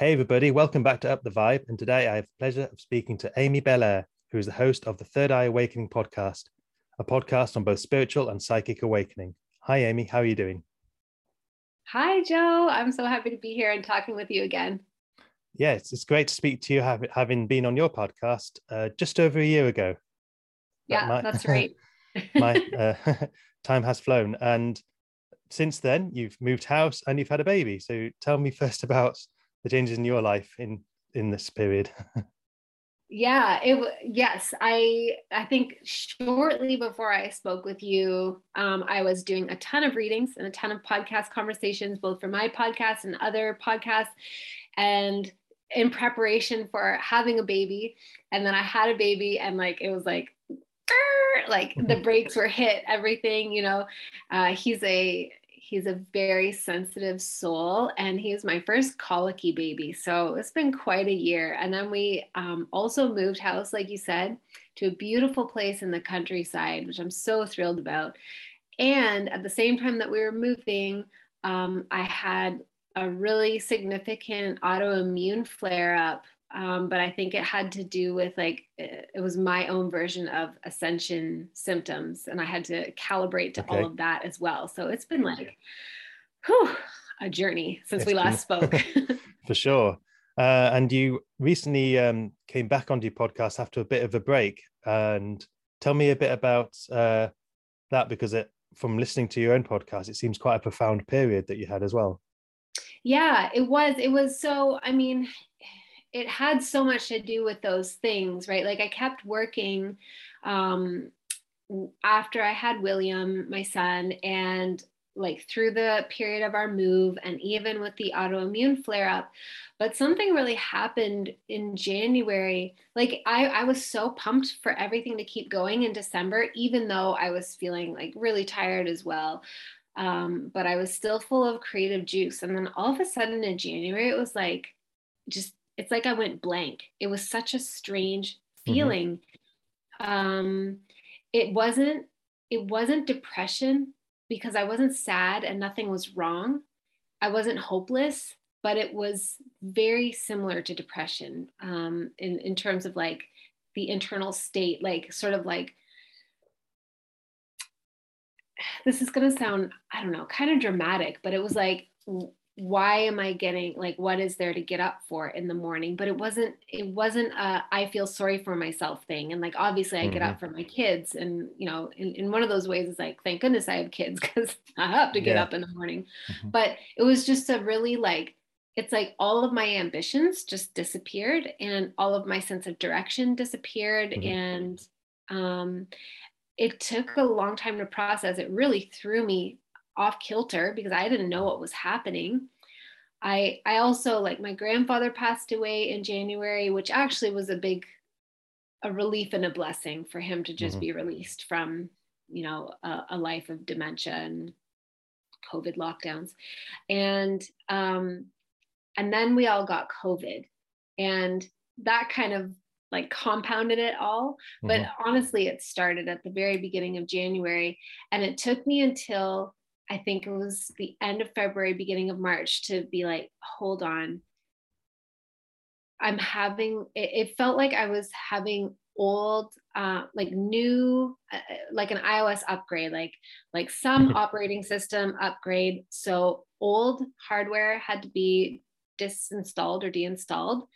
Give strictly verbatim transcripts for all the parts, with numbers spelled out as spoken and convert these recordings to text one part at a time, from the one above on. Hey everybody, welcome back to Up The Vibe, and today I have the pleasure of speaking to Amy Belair, who is the host of the Third Eye Awakening podcast, a podcast on both spiritual and psychic awakening. Hi Amy, how are you doing? Hi Joe, I'm so happy to be here and talking with you again. Yeah, it's, it's great to speak to you, having been on your podcast uh, just over a year ago. Yeah, that might, that's right. my uh, time has flown, and since then you've moved house and you've had a baby, so tell me first about the changes in your life in in this period. yeah it yes I I think shortly before I spoke with you, um I was doing a ton of readings and a ton of podcast conversations, both for my podcast and other podcasts, and in preparation for having a baby. And then I had a baby, and like it was like like the brakes were hit, everything, you know. uh he's a He's a very sensitive soul, and he was my first colicky baby. So it's been quite a year. And then we um, also moved house, like you said, to a beautiful place in the countryside, which I'm so thrilled about. And at the same time that we were moving, um, I had a really significant autoimmune flare-up. Um, but I think it had to do with like, it was my own version of ascension symptoms, and I had to calibrate to okay. all of that as well. So it's been like, whew, a journey since it's we last been... spoke. For sure. Uh, and you recently um, came back onto your podcast after a bit of a break, and tell me a bit about uh, that, because it, from listening to your own podcast, it seems quite a profound period that you had as well. Yeah, it was. It was so, I mean... it had so much to do with those things, right? Like I kept working um, after I had William, my son, and like through the period of our move, and even with the autoimmune flare up. But something really happened in January. Like I, I was so pumped for everything to keep going in December, even though I was feeling like really tired as well. Um, but I was still full of creative juice. And then all of a sudden in January, it was like, just, it's like I went blank. It was such a strange feeling. Mm-hmm. Um, it wasn't, it wasn't depression, because I wasn't sad and nothing was wrong. I wasn't hopeless, but it was very similar to depression um, in, in terms of like the internal state, like sort of like, this is going to sound, I don't know, kind of dramatic, but it was like, why am I getting, like, what is there to get up for in the morning? But it wasn't, it wasn't a, I feel sorry for myself thing. And like, obviously I mm-hmm. get up for my kids, and, you know, in, in one of those ways is like, thank goodness I have kids, because I have to get yeah. up in the morning. Mm-hmm. But it was just a really like, it's like all of my ambitions just disappeared, and all of my sense of direction disappeared. Mm-hmm. And um, it took a long time to process. It really threw me off kilter, because I didn't know what was happening. I I also, like, my grandfather passed away in January, which actually was a big, a relief and a blessing for him to just mm-hmm. be released from, you know, a, a life of dementia and COVID lockdowns. And, um, and then we all got COVID, and that kind of like compounded it all. Mm-hmm. But honestly, it started at the very beginning of January, and it took me until I think it was the end of February, beginning of March, to be like, hold on. I'm having, it, it felt like I was having old, uh, like new, uh, like an iOS upgrade, like, like some operating system upgrade. So old hardware had to be disinstalled or deinstalled.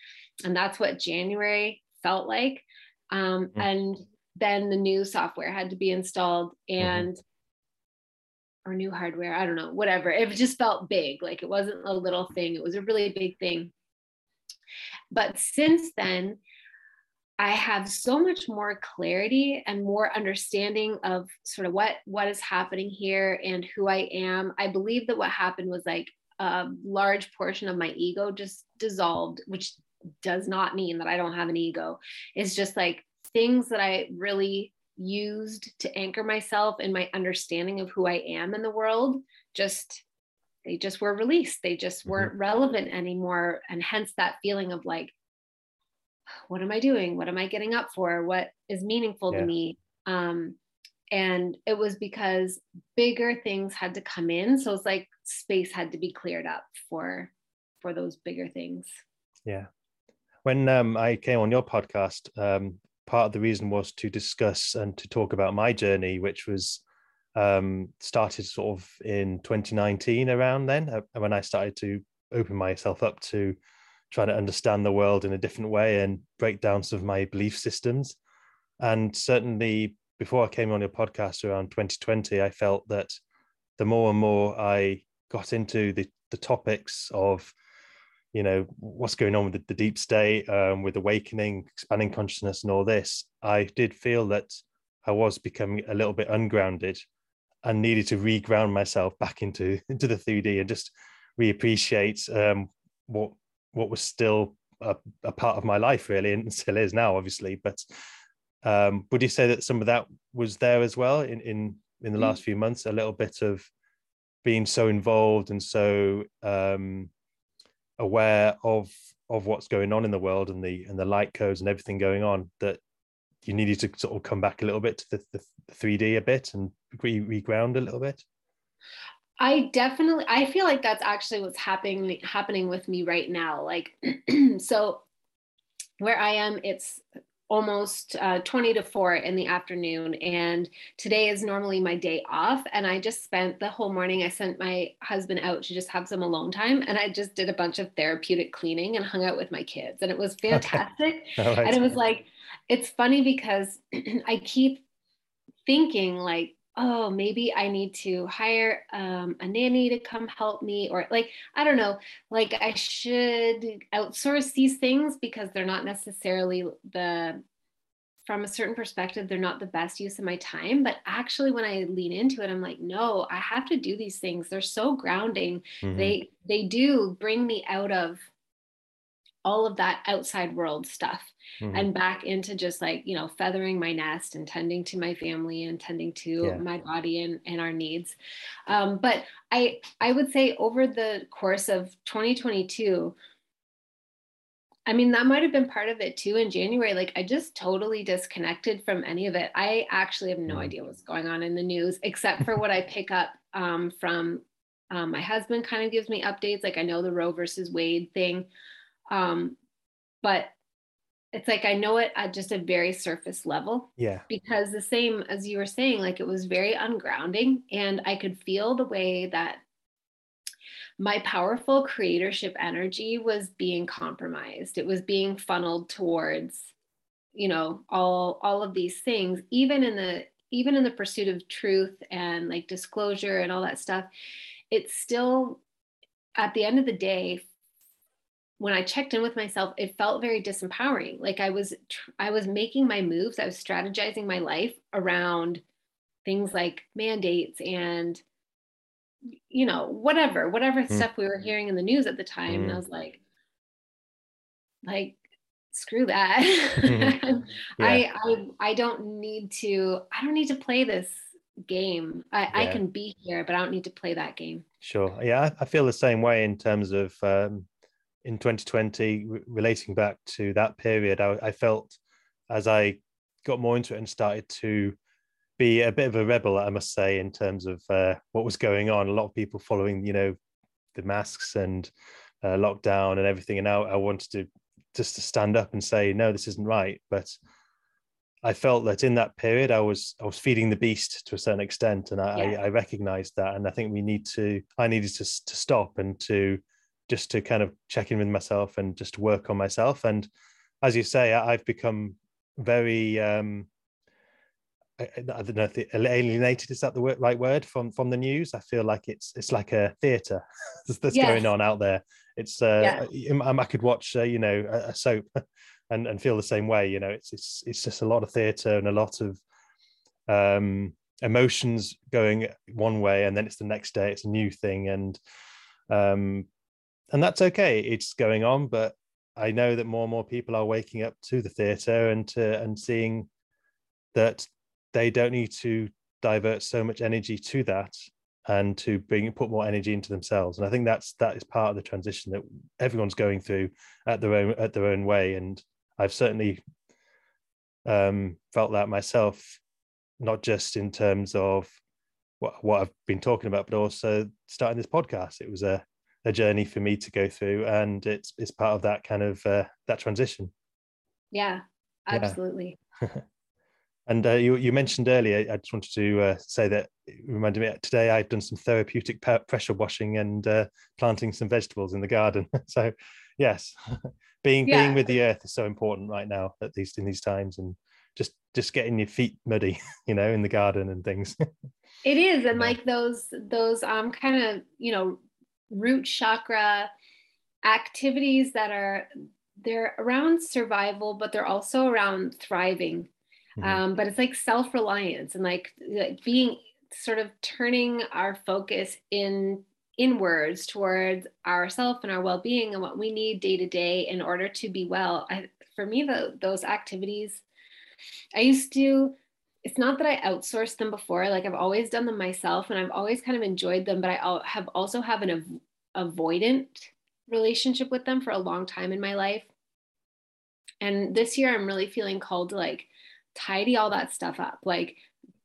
And that's what January felt like. Um, mm-hmm. And then the new software had to be installed, and mm-hmm. or new hardware, I don't know, whatever. It just felt big. Like it wasn't a little thing. It was a really big thing. But since then, I have so much more clarity and more understanding of sort of what, what is happening here and who I am. I believe that what happened was like a large portion of my ego just dissolved, which does not mean that I don't have an ego. It's just like things that I really used to anchor myself in my understanding of who I am in the world, just they just were released. They just weren't mm-hmm. relevant anymore. And hence that feeling of like, what am I doing? What am I getting up for? What is meaningful yeah. to me? Um, and it was because bigger things had to come in. So it's like space had to be cleared up for, for those bigger things. Yeah. When um, I came on your podcast, um, part of the reason was to discuss and to talk about my journey, which was um, started sort of in twenty nineteen around then, uh, when I started to open myself up to trying to understand the world in a different way and break down some of my belief systems. And certainly before I came on your podcast around twenty twenty, I felt that the more and more I got into the, the topics of, you know, what's going on with the, the deep state, um, with awakening, expanding consciousness and all this, I did feel that I was becoming a little bit ungrounded and needed to reground myself back into, into the three D and just reappreciate um, what what was still a, a part of my life, really, and still is now, obviously. But um, would you say that some of that was there as well in, in, in the last few months, a little bit of being so involved and so um, aware of of what's going on in the world and the and the light codes and everything going on, that you needed to sort of come back a little bit to the, the three D a bit and re- reground a little bit? I definitely, I feel like that's actually what's happening happening with me right now. Like, so where I am, it's almost uh, twenty to four in the afternoon, and today is normally my day off, and I just spent the whole morning, I sent my husband out to just have some alone time, and I just did a bunch of therapeutic cleaning and hung out with my kids, and it was fantastic. Okay. And it was like, it's funny because I keep thinking like, oh, maybe I need to hire um, a nanny to come help me, or like, I don't know, like I should outsource these things because they're not necessarily the, from a certain perspective, they're not the best use of my time. But actually when I lean into it, I'm like, no, I have to do these things. They're so grounding. Mm-hmm. They, they do bring me out of all of that outside world stuff, mm-hmm. and back into just like, you know, feathering my nest and tending to my family and tending to yeah. my body and, and our needs. Um, but I, I would say over the course of twenty twenty-two, I mean, that might've been part of it too in January. Like I just totally disconnected from any of it. I actually have no mm-hmm. idea what's going on in the news, except for what I pick up um, from um, my husband kind of gives me updates. Like I know the Roe versus Wade thing. Um, but it's like, I know it at just a very surface level. Yeah. Because the same as you were saying, like it was very ungrounding, and I could feel the way that my powerful creatorship energy was being compromised. It was being funneled towards, you know, all, all of these things, even in the, even in the pursuit of truth and like disclosure and all that stuff. It's still at the end of the day, when I checked in with myself, it felt very disempowering. Like I was, tr- I was making my moves. I was strategizing my life around things like mandates and, you know, whatever, whatever mm. stuff we were hearing in the news at the time. Mm. And I was like, like, screw that. yeah. I, I, I don't need to, I don't need to play this game. I, yeah. I can be here, but I don't need to play that game. Sure. Yeah. I, I feel the same way in terms of, um, in twenty twenty, re- relating back to that period, I, I felt as I got more into it and started to be a bit of a rebel, I must say, in terms of uh, what was going on. A lot of people following, you know, the masks and uh, lockdown and everything. And now I wanted to just to stand up and say, no, this isn't right. But I felt that in that period, I was I was feeding the beast to a certain extent, and I, yeah. I, I recognized that. And I think we need to, I needed to, to stop and to, just to kind of check in with myself and just work on myself. And as you say, I've become very, um, I, I don't know, alienated, is that the right word, from from the news? I feel like it's it's like a theatre that's yes. going on out there. It's, uh, yeah. I, I could watch, uh, you know, a, a soap and, and feel the same way. You know, it's, it's, it's just a lot of theatre and a lot of um, emotions going one way, and then it's the next day, it's a new thing. And, um, And that's okay. It's going on, but I know that more and more people are waking up to the theatre and to, and seeing that they don't need to divert so much energy to that, and to bring put more energy into themselves. And I think that's that is part of the transition that everyone's going through at their own at their own way. And I've certainly um, felt that myself, not just in terms of what, what I've been talking about, but also starting this podcast. It was a a journey for me to go through, and it's it's part of that kind of uh, that transition. Yeah, absolutely. Yeah. And uh, you you mentioned earlier, I just wanted to uh, say that it reminded me, today I've done some therapeutic pressure washing and uh, planting some vegetables in the garden. So yes, being yeah. being with the earth is so important right now, at least in these times, and just just getting your feet muddy, you know, in the garden and things. It is. And like those those um kind of, you know, root chakra activities that are, they're around survival, but they're also around thriving. Mm-hmm. Um, but it's like self-reliance and like, like being sort of turning our focus in inwards towards ourselves and our well-being and what we need day to day in order to be well. I, for me, the, those activities, I used to, it's not that I outsourced them before, like I've always done them myself and I've always kind of enjoyed them, but I have also have an av- avoidant relationship with them for a long time in my life. And this year I'm really feeling called to like tidy all that stuff up, like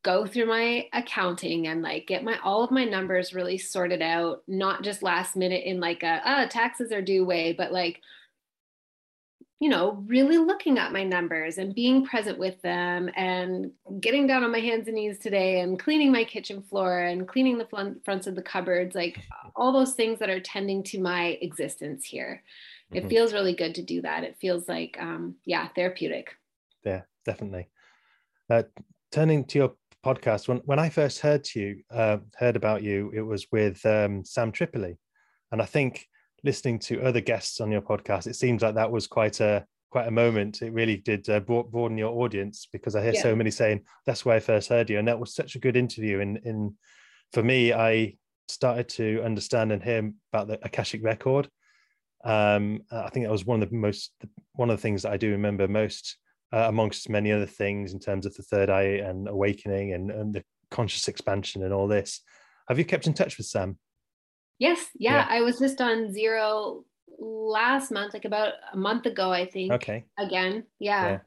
go through my accounting and like get my, all of my numbers really sorted out, not just last minute in like a, ah, oh, taxes are due way, but like, you know, really looking at my numbers and being present with them and getting down on my hands and knees today and cleaning my kitchen floor and cleaning the front, fronts of the cupboards, like all those things that are tending to my existence here. Mm-hmm. It feels really good to do that. It feels like, um, yeah, therapeutic. Yeah, definitely. Uh, turning to your podcast, when, when I first heard you, uh, heard about you, it was with um, Sam Tripoli. And I think listening to other guests on your podcast, it seems like that was quite a quite a moment. It really did uh, broaden your audience, because I hear yeah. so many saying that's where I first heard you, and that was such a good interview. And in, in for me, I started to understand and hear about the Akashic Record. Um, I think that was one of the most one of the things that I do remember most, uh, amongst many other things, in terms of the third eye and awakening and, and the conscious expansion and all this. Have you kept in touch with Sam? Yes. Yeah, yeah. I was just on Zero last month, like about a month ago, I think. Okay. Again. Yeah. Yeah.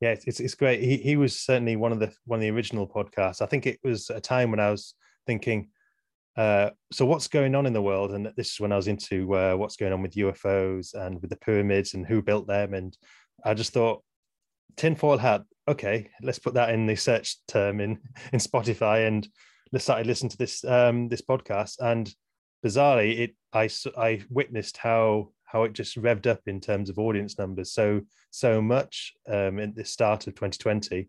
Yeah, it's, it's, it's great. He, he was certainly one of the, one of the original podcasts. I think it was a time when I was thinking, uh, so what's going on in the world? And this is when I was into uh, what's going on with U F Os and with the pyramids and who built them. And I just thought, tinfoil hat. Okay. Let's put that in the search term in, in Spotify, and started listening to this um this podcast, and bizarrely it I I witnessed how how it just revved up in terms of audience numbers so so much um at the start of twenty twenty,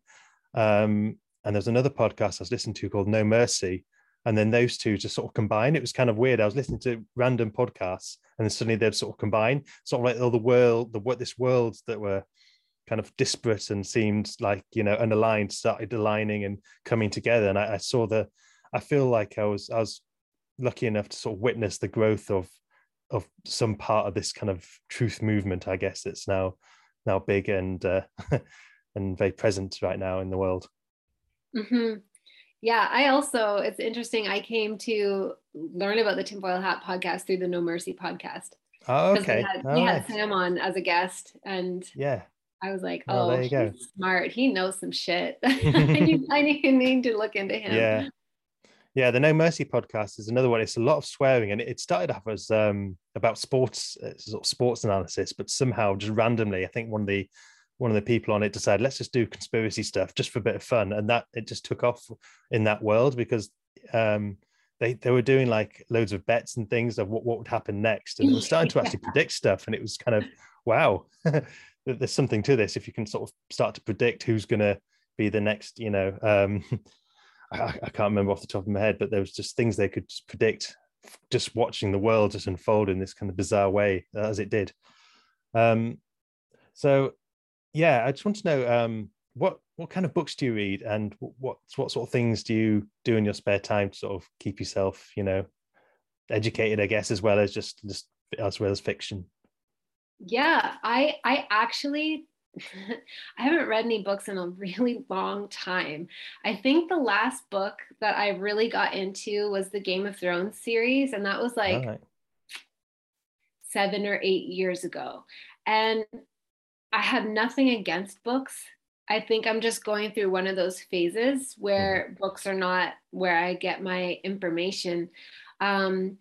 um and there's another podcast I was listening to called No Mercy, and then those two just sort of combine. It was kind of weird. I was listening to random podcasts and then suddenly they'd sort of combine, sort of like all the world the what this world that were kind of disparate and seemed like, you know, unaligned started aligning and coming together. And I, I saw the I feel like I was I was lucky enough to sort of witness the growth of of some part of this kind of truth movement, I guess, that's now now big and uh, and very present right now in the world. Mm-hmm. Yeah, I also, it's interesting, I came to learn about the Tinfoil Hat podcast through the No Mercy podcast. Oh, okay. We had, we had right. Sam on as a guest, and yeah. I was like, oh, well, he's go. smart. He knows some shit. I, need, I need to look into him. Yeah. Yeah, the No Mercy podcast is another one. It's a lot of swearing, and it started off as um, about sports, sort of sports analysis, but somehow just randomly, I think one of the one of the people on it decided, let's just do conspiracy stuff just for a bit of fun, and that it just took off in that world, because um, they they were doing like loads of bets and things of what, what would happen next, and they were starting to actually yeah. predict stuff, and it was kind of wow, there's something to this if you can sort of start to predict who's going to be the next, you know. Um, I, I can't remember off the top of my head, but there was just things they could just predict, just watching the world just unfold in this kind of bizarre way as it did. Um, so, yeah, I just want to know um, what what kind of books do you read, and what what sort of things do you do in your spare time to sort of keep yourself, you know, educated, I guess, as well as just just as well as fiction. Yeah, I I actually. I haven't read any books in a really long time. I think the last book that I really got into was the Game of Thrones series, and that was like right. seven or eight years ago. And I have nothing against books. I think I'm just going through one of those phases where mm-hmm. books are not where I get my information. Um,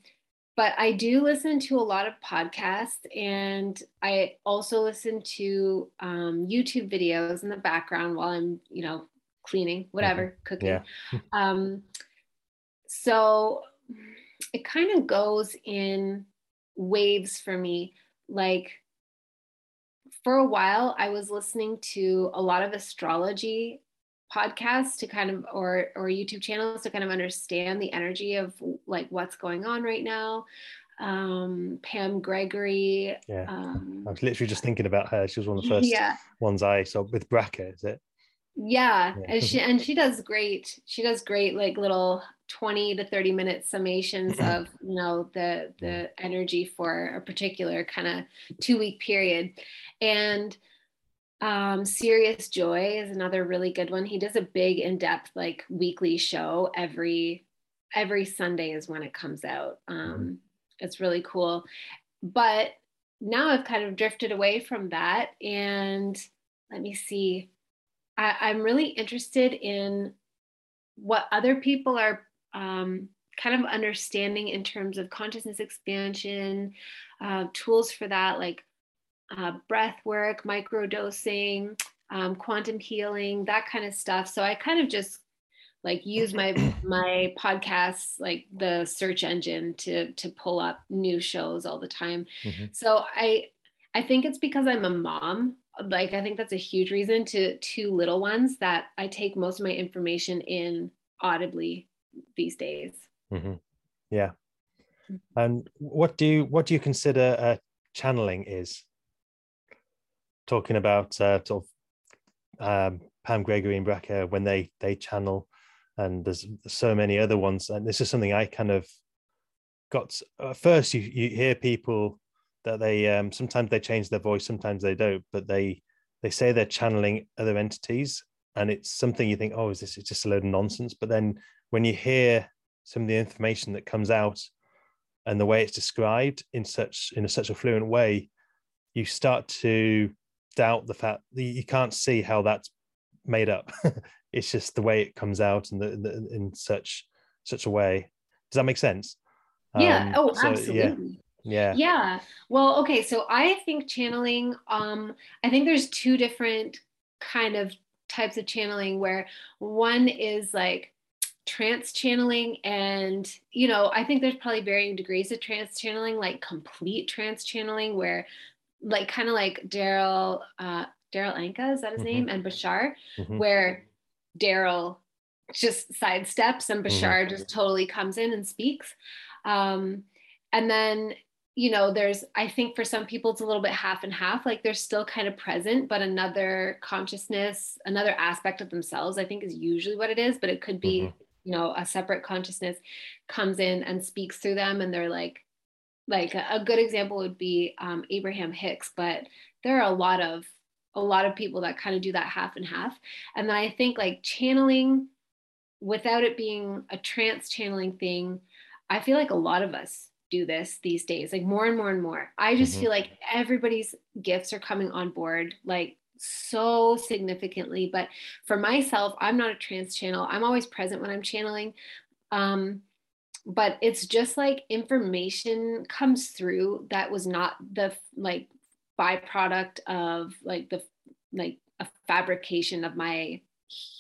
But I do listen to a lot of podcasts, and I also listen to um, YouTube videos in the background while I'm, you know, cleaning, whatever, mm-hmm. cooking. Yeah. um, so it kind of goes in waves for me. Like for a while, I was listening to a lot of astrology podcasts to kind of, or or YouTube channels to kind of understand the energy of like what's going on right now. Um, Pam Gregory. Yeah, um, I was literally just thinking about her. She was one of the first yeah. ones I saw with Braca, is it? Yeah, yeah. And she and she does great. She does great, like little twenty to thirty minute summations of, you know, the the energy for a particular kind of two week period, and. Um, Sirius Joy is another really good one. He does a big in-depth like weekly show every every Sunday is when it comes out. Um, it's really cool. But now I've kind of drifted away from that. And let me see. I, I'm really interested in what other people are um, kind of understanding in terms of consciousness expansion, uh, tools for that, like Uh, breath work, microdosing, um, quantum healing, that kind of stuff. So I kind of just like use my my podcasts like the search engine to to pull up new shows all the time. Mm-hmm. So I I think it's because I'm a mom. Like I think that's a huge reason, to two little ones, that I take most of my information in audibly these days. Mm-hmm. Yeah. And what do you, what do you consider uh, channeling is? Talking about uh, sort of um, Pam Gregory and Braca when they they channel, and there's so many other ones. And this is something I kind of got. Uh, first, you you hear people that they um, sometimes they change their voice, sometimes they don't, but they they say they're channeling other entities, and it's something you think, oh, is this it's just a load of nonsense? But then when you hear some of the information that comes out and the way it's described in such in a, such a fluent way, you start to doubt the fact that you can't see how that's made up. It's just the way it comes out and the, the, in such such a way. Does that make sense? Yeah. Um, oh, so, absolutely. Yeah. yeah. Yeah. Well, okay. So I think channeling. Um, I think there's two different kind of types of channeling. Where one is like trance channeling, and you know, I think there's probably varying degrees of trance channeling, like complete trance channeling, where like kind of like Daryl, uh, Daryl Anka, is that his mm-hmm. name? And Bashar, mm-hmm. where Daryl just sidesteps and Bashar mm-hmm. just totally comes in and speaks. Um, and then, you know, there's, I think for some people it's a little bit half and half, like they're still kind of present, but another consciousness, another aspect of themselves, I think is usually what it is, but it could be, mm-hmm. you know, a separate consciousness comes in and speaks through them. And they're like, Like a good example would be um, Abraham Hicks, but there are a lot of a lot of people that kind of do that half and half. And then I think like channeling, without it being a trance channeling thing, I feel like a lot of us do this these days, like more and more and more. I just mm-hmm. feel like everybody's gifts are coming on board like so significantly. But for myself, I'm not a trance channel. I'm always present when I'm channeling. Um, But it's just like information comes through that was not the like byproduct of like the like a fabrication of my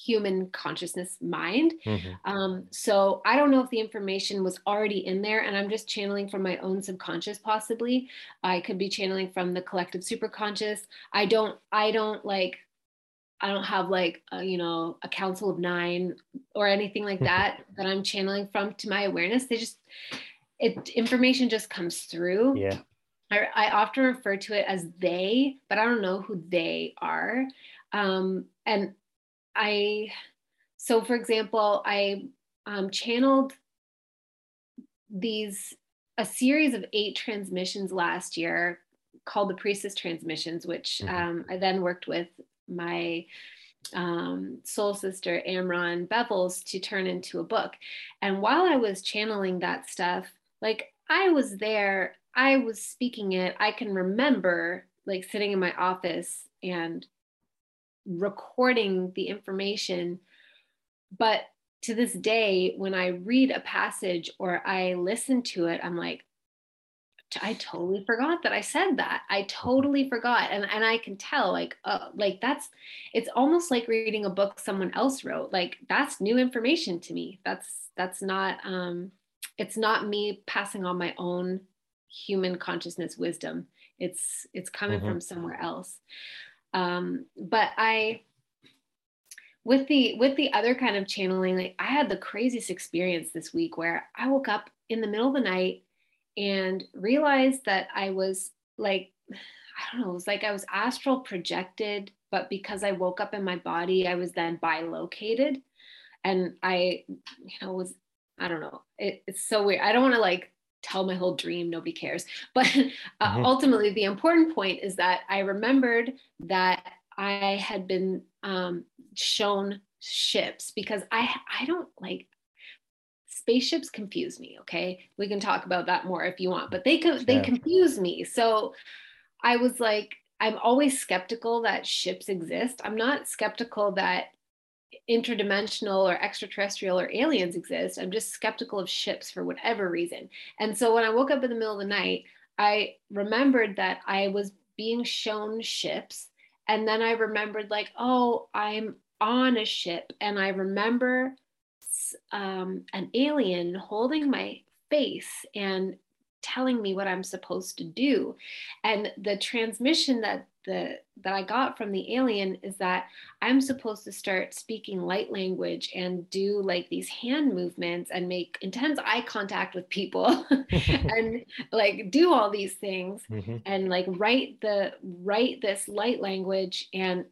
human consciousness mind. Mm-hmm. Um, so I don't know if the information was already in there and I'm just channeling from my own subconscious. Possibly I could be channeling from the collective superconscious. I don't, I don't like, I don't have like, a, you know, a council of nine or anything like that, that I'm channeling from to my awareness. They just, it information just comes through. Yeah. I, I often refer to it as they, but I don't know who they are. Um, and I, so for example, I um, channeled these, a series of eight transmissions last year called the Priestess Transmissions, which mm-hmm. um, I then worked with my um, soul sister Amron Bevels to turn into a book. And while I was channeling that stuff, like I was there, I was speaking it. I can remember like sitting in my office and recording the information. But to this day, when I read a passage or I listen to it, I'm like, I totally forgot that I said that. I totally forgot. And and I can tell, like, uh, like that's, it's almost like reading a book someone else wrote. Like, that's new information to me. That's, that's not, um, it's not me passing on my own human consciousness wisdom. It's, it's coming mm-hmm. from somewhere else. Um, but I, with the, with the other kind of channeling, like, I had the craziest experience this week where I woke up in the middle of the night and realized that I was like, I don't know, it was like I was astral projected, but because I woke up in my body, I was then bilocated. And I, you know, was, I don't know, it, it's so weird. I don't want to like tell my whole dream, nobody cares. But uh, mm-hmm. ultimately the important point is that I remembered that I had been um, shown ships, because I, I don't like, spaceships confuse me. Okay, we can talk about that more if you want, but they co- they confuse me. So I was like, I'm always skeptical that ships exist. I'm not skeptical that interdimensional or extraterrestrial or aliens exist. I'm just skeptical of ships for whatever reason. And so when I woke up in the middle of the night, I remembered that I was being shown ships. And then I remembered, like, oh, I'm on a ship. And I remember Um, an alien holding my face and telling me what I'm supposed to do. And the transmission that the that I got from the alien is that I'm supposed to start speaking light language and do like these hand movements and make intense eye contact with people and like do all these things mm-hmm. and like write the write this light language and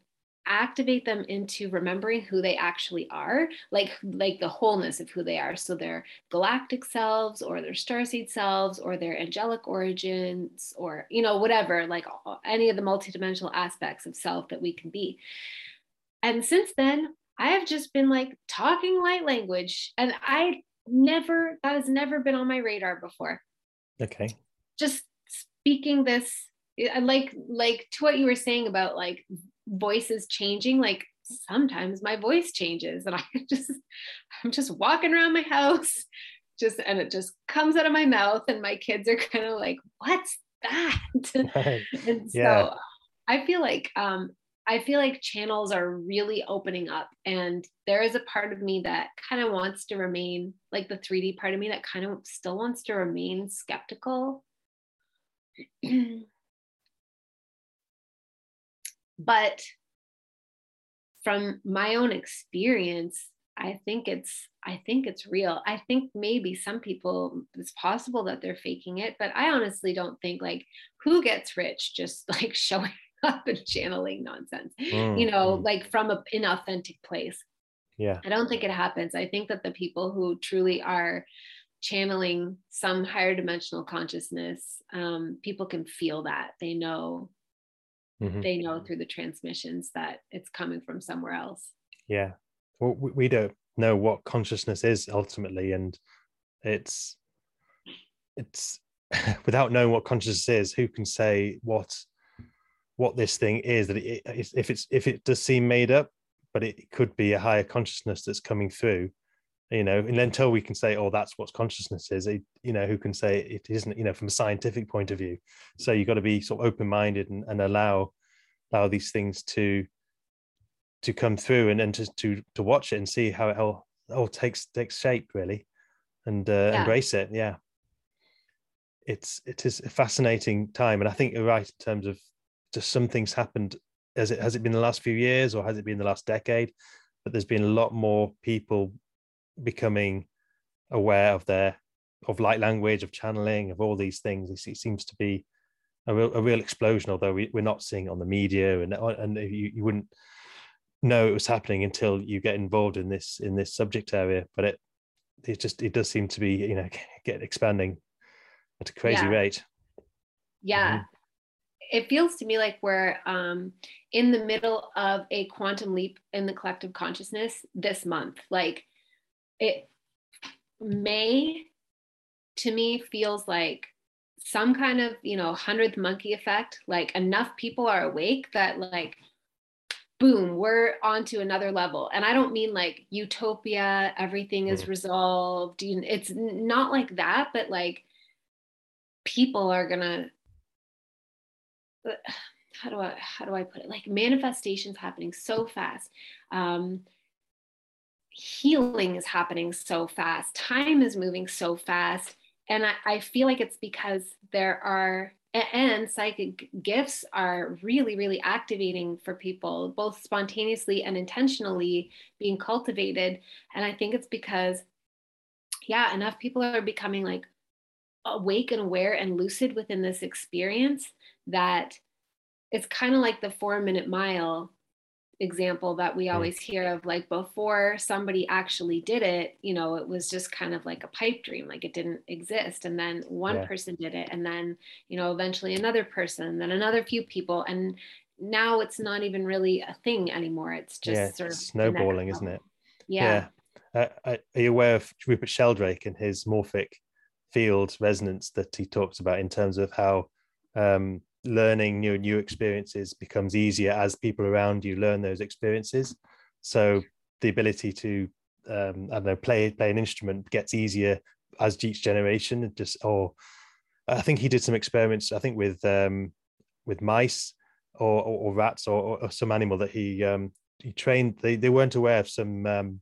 activate them into remembering who they actually are, like like the wholeness of who they are. So their galactic selves or their starseed selves or their angelic origins or, you know, whatever, like any of the multidimensional aspects of self that we can be. And since then, I have just been like talking light language, and I never, that has never been on my radar before. Okay. Just speaking this, like, like to what you were saying about like voices changing, like sometimes my voice changes and I just I'm just walking around my house just and it just comes out of my mouth and my kids are kind of like, what's that? Right. And so yeah. I feel like um I feel like channels are really opening up, and there is a part of me that kind of wants to remain, like the three D part of me that kind of still wants to remain skeptical. But from my own experience, I think it's, I think it's real. I think maybe some people, it's possible that they're faking it, but I honestly don't think, like, who gets rich just like showing up and channeling nonsense, mm. you know, like from an inauthentic place. Yeah. I don't think it happens. I think that the people who truly are channeling some higher dimensional consciousness, um, people can feel that. They know. Mm-hmm. They know through the transmissions that it's coming from somewhere else. Yeah. Well, we, we don't know what consciousness is ultimately. And it's, it's without knowing what consciousness is, who can say what, what this thing is, that it, if it's, if it does seem made up, but it could be a higher consciousness that's coming through, you know, and until we can say, oh, that's what consciousness is, it, you know, who can say it isn't, you know, from a scientific point of view. So you've got to be sort of open-minded and, and allow, allow these things to, to come through and, and to, to, to watch it and see how it all, all takes, takes shape really, and uh, yeah. embrace it. Yeah. It's, it is a fascinating time. And I think you're right in terms of just some things happened. Has it, has it been the last few years or has it been the last decade? But there's been a lot more people becoming aware of their of light language, of channeling, of all these things. It seems to be a real, a real explosion, although we, we're not seeing it on the media, and and you, you wouldn't know it was happening until you get involved in this in this subject area. But it it just it does seem to be, you know, get expanding at a crazy yeah. rate. Yeah. Mm-hmm. It feels to me like we're um, in the middle of a quantum leap in the collective consciousness this month. Like, it May to me feels like some kind of, you know, hundredth monkey effect, like enough people are awake that like, boom, we're on to another level. And I don't mean like utopia, everything is resolved. It's not like that, but like people are gonna, how do I, how do I put it? Like, manifestation's happening so fast. Um, healing is happening so fast. Time is moving so fast. And I, I feel like it's because there are, and psychic gifts are really, really activating for people, both spontaneously and intentionally being cultivated. And I think it's because, yeah, enough people are becoming like awake and aware and lucid within this experience that it's kind of like the four minute mile example that we always hear of, like, before somebody actually did it, you know, it was just kind of like a pipe dream, like it didn't exist. And then one yeah. person did it, and then, you know, eventually another person, then another few people, and now it's not even really a thing anymore. It's just yeah, sort of snowballing, isn't it? Yeah. yeah. Uh, are you aware of Rupert Sheldrake and his morphic field resonance that he talks about in terms of how um learning new new experiences becomes easier as people around you learn those experiences? So the ability to um I don't know play play an instrument gets easier as each generation. Just or I think he did some experiments I think with um with mice or or, or rats or, or some animal that he um he trained. They, they weren't aware of some um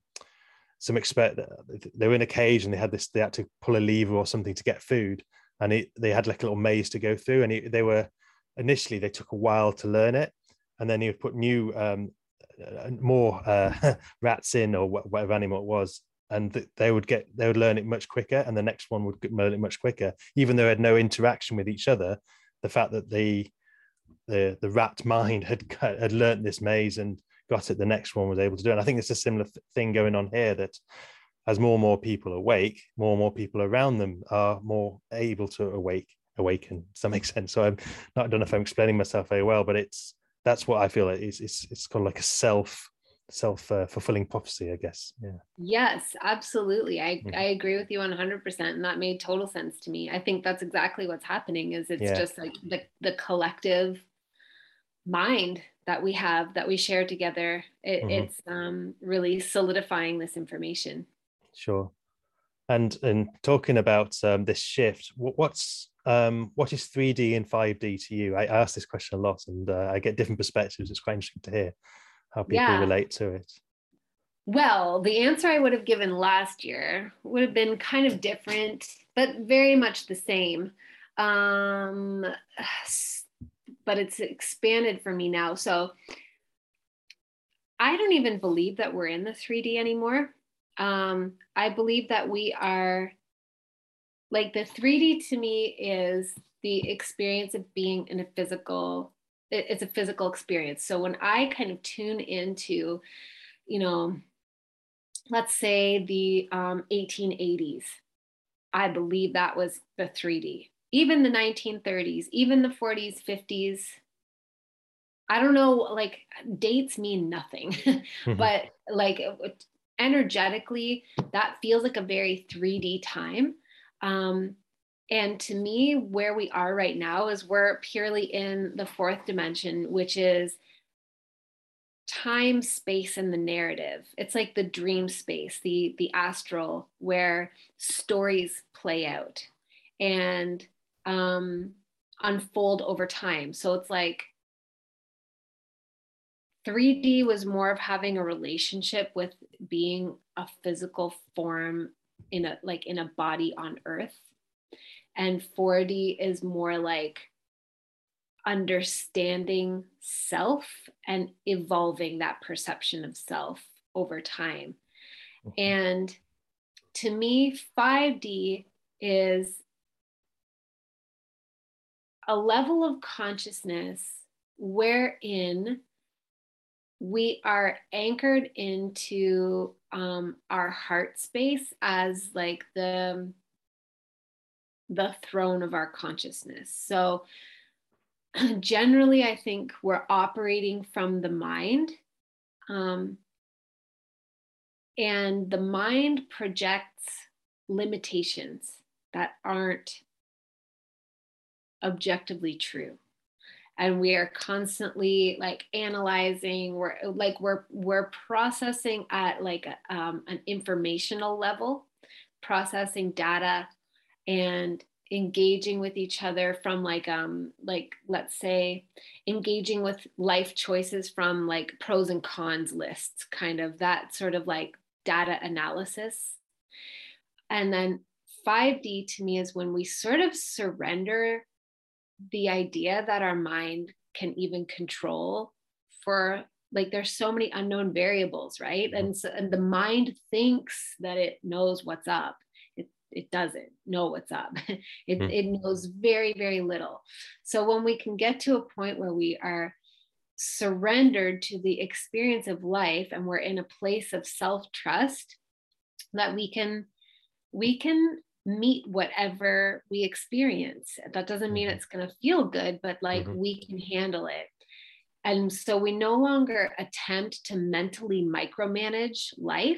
some expert they were in a cage, and they had this they had to pull a lever or something to get food, and it, they had like a little maze to go through, and it, they were initially they took a while to learn it, and then he would put new um more uh rats in or whatever animal it was, and they would get they would learn it much quicker, and the next one would learn it much quicker, even though they had no interaction with each other. The fact that the the the rat mind had had learned this maze and got it, the next one was able to do it. And I think it's a similar thing going on here, that as more and more people awake, more and more people around them are more able to awake awaken. Does that make sense? So I'm not, I don't know if I'm explaining myself very well, but it's that's what I feel like. It's it's it's kind of like a self self uh, fulfilling prophecy, I guess. Yeah. Yes, absolutely. I mm. I agree with you one hundred percent, and that made total sense to me. I think that's exactly what's happening. Is it's yeah. just like the the collective mind that we have, that we share together. It, mm-hmm. It's um, really solidifying this information. Sure. And and talking about um, this shift, what, what's um, what is three D and five D to you? I, I ask this question a lot, and uh, I get different perspectives. It's quite interesting to hear how people yeah. relate to it. Well, the answer I would have given last year would have been kind of different, but very much the same. Um, but it's expanded for me now. So I don't even believe that we're in the three D anymore. Um, I believe that we are, like, the three D to me is the experience of being in a physical, it's a physical experience. So when I kind of tune into, you know, let's say the um, eighteen eighties, I believe that was the three D. Even the nineteen thirties, even the forties, fifties, I don't know, like, dates mean nothing, mm-hmm. but like energetically, that feels like a very three D time. Um, and to me, where we are right now is we're purely in the fourth dimension, which is time, space, and the narrative. It's like the dream space, the, the astral, where stories play out and um, unfold over time. So it's like three D was more of having a relationship with being a physical form in a, like in a body on earth. And four D is more like understanding self and evolving that perception of self over time. And to me, five D is a level of consciousness wherein we are anchored into um, our heart space as like the, the throne of our consciousness. So generally, I think we're operating from the mind, um, and the mind projects limitations that aren't objectively true. And we are constantly like analyzing, we're like we're we're processing at like a, um, an informational level, processing data and engaging with each other from like, um, like, let's say engaging with life choices from like pros and cons lists, kind of that sort of like data analysis. And then five D to me is when we sort of surrender the idea that our mind can even control for, like, there's so many unknown variables, right? And so, and the mind thinks that it knows what's up. It, it doesn't know what's up. It, mm. it knows very, very little. So when we can get to a point where we are surrendered to the experience of life and we're in a place of self-trust, that we can, we can meet whatever we experience. That doesn't mean it's going to feel good, but like mm-hmm. we can handle it. And so we no longer attempt to mentally micromanage life.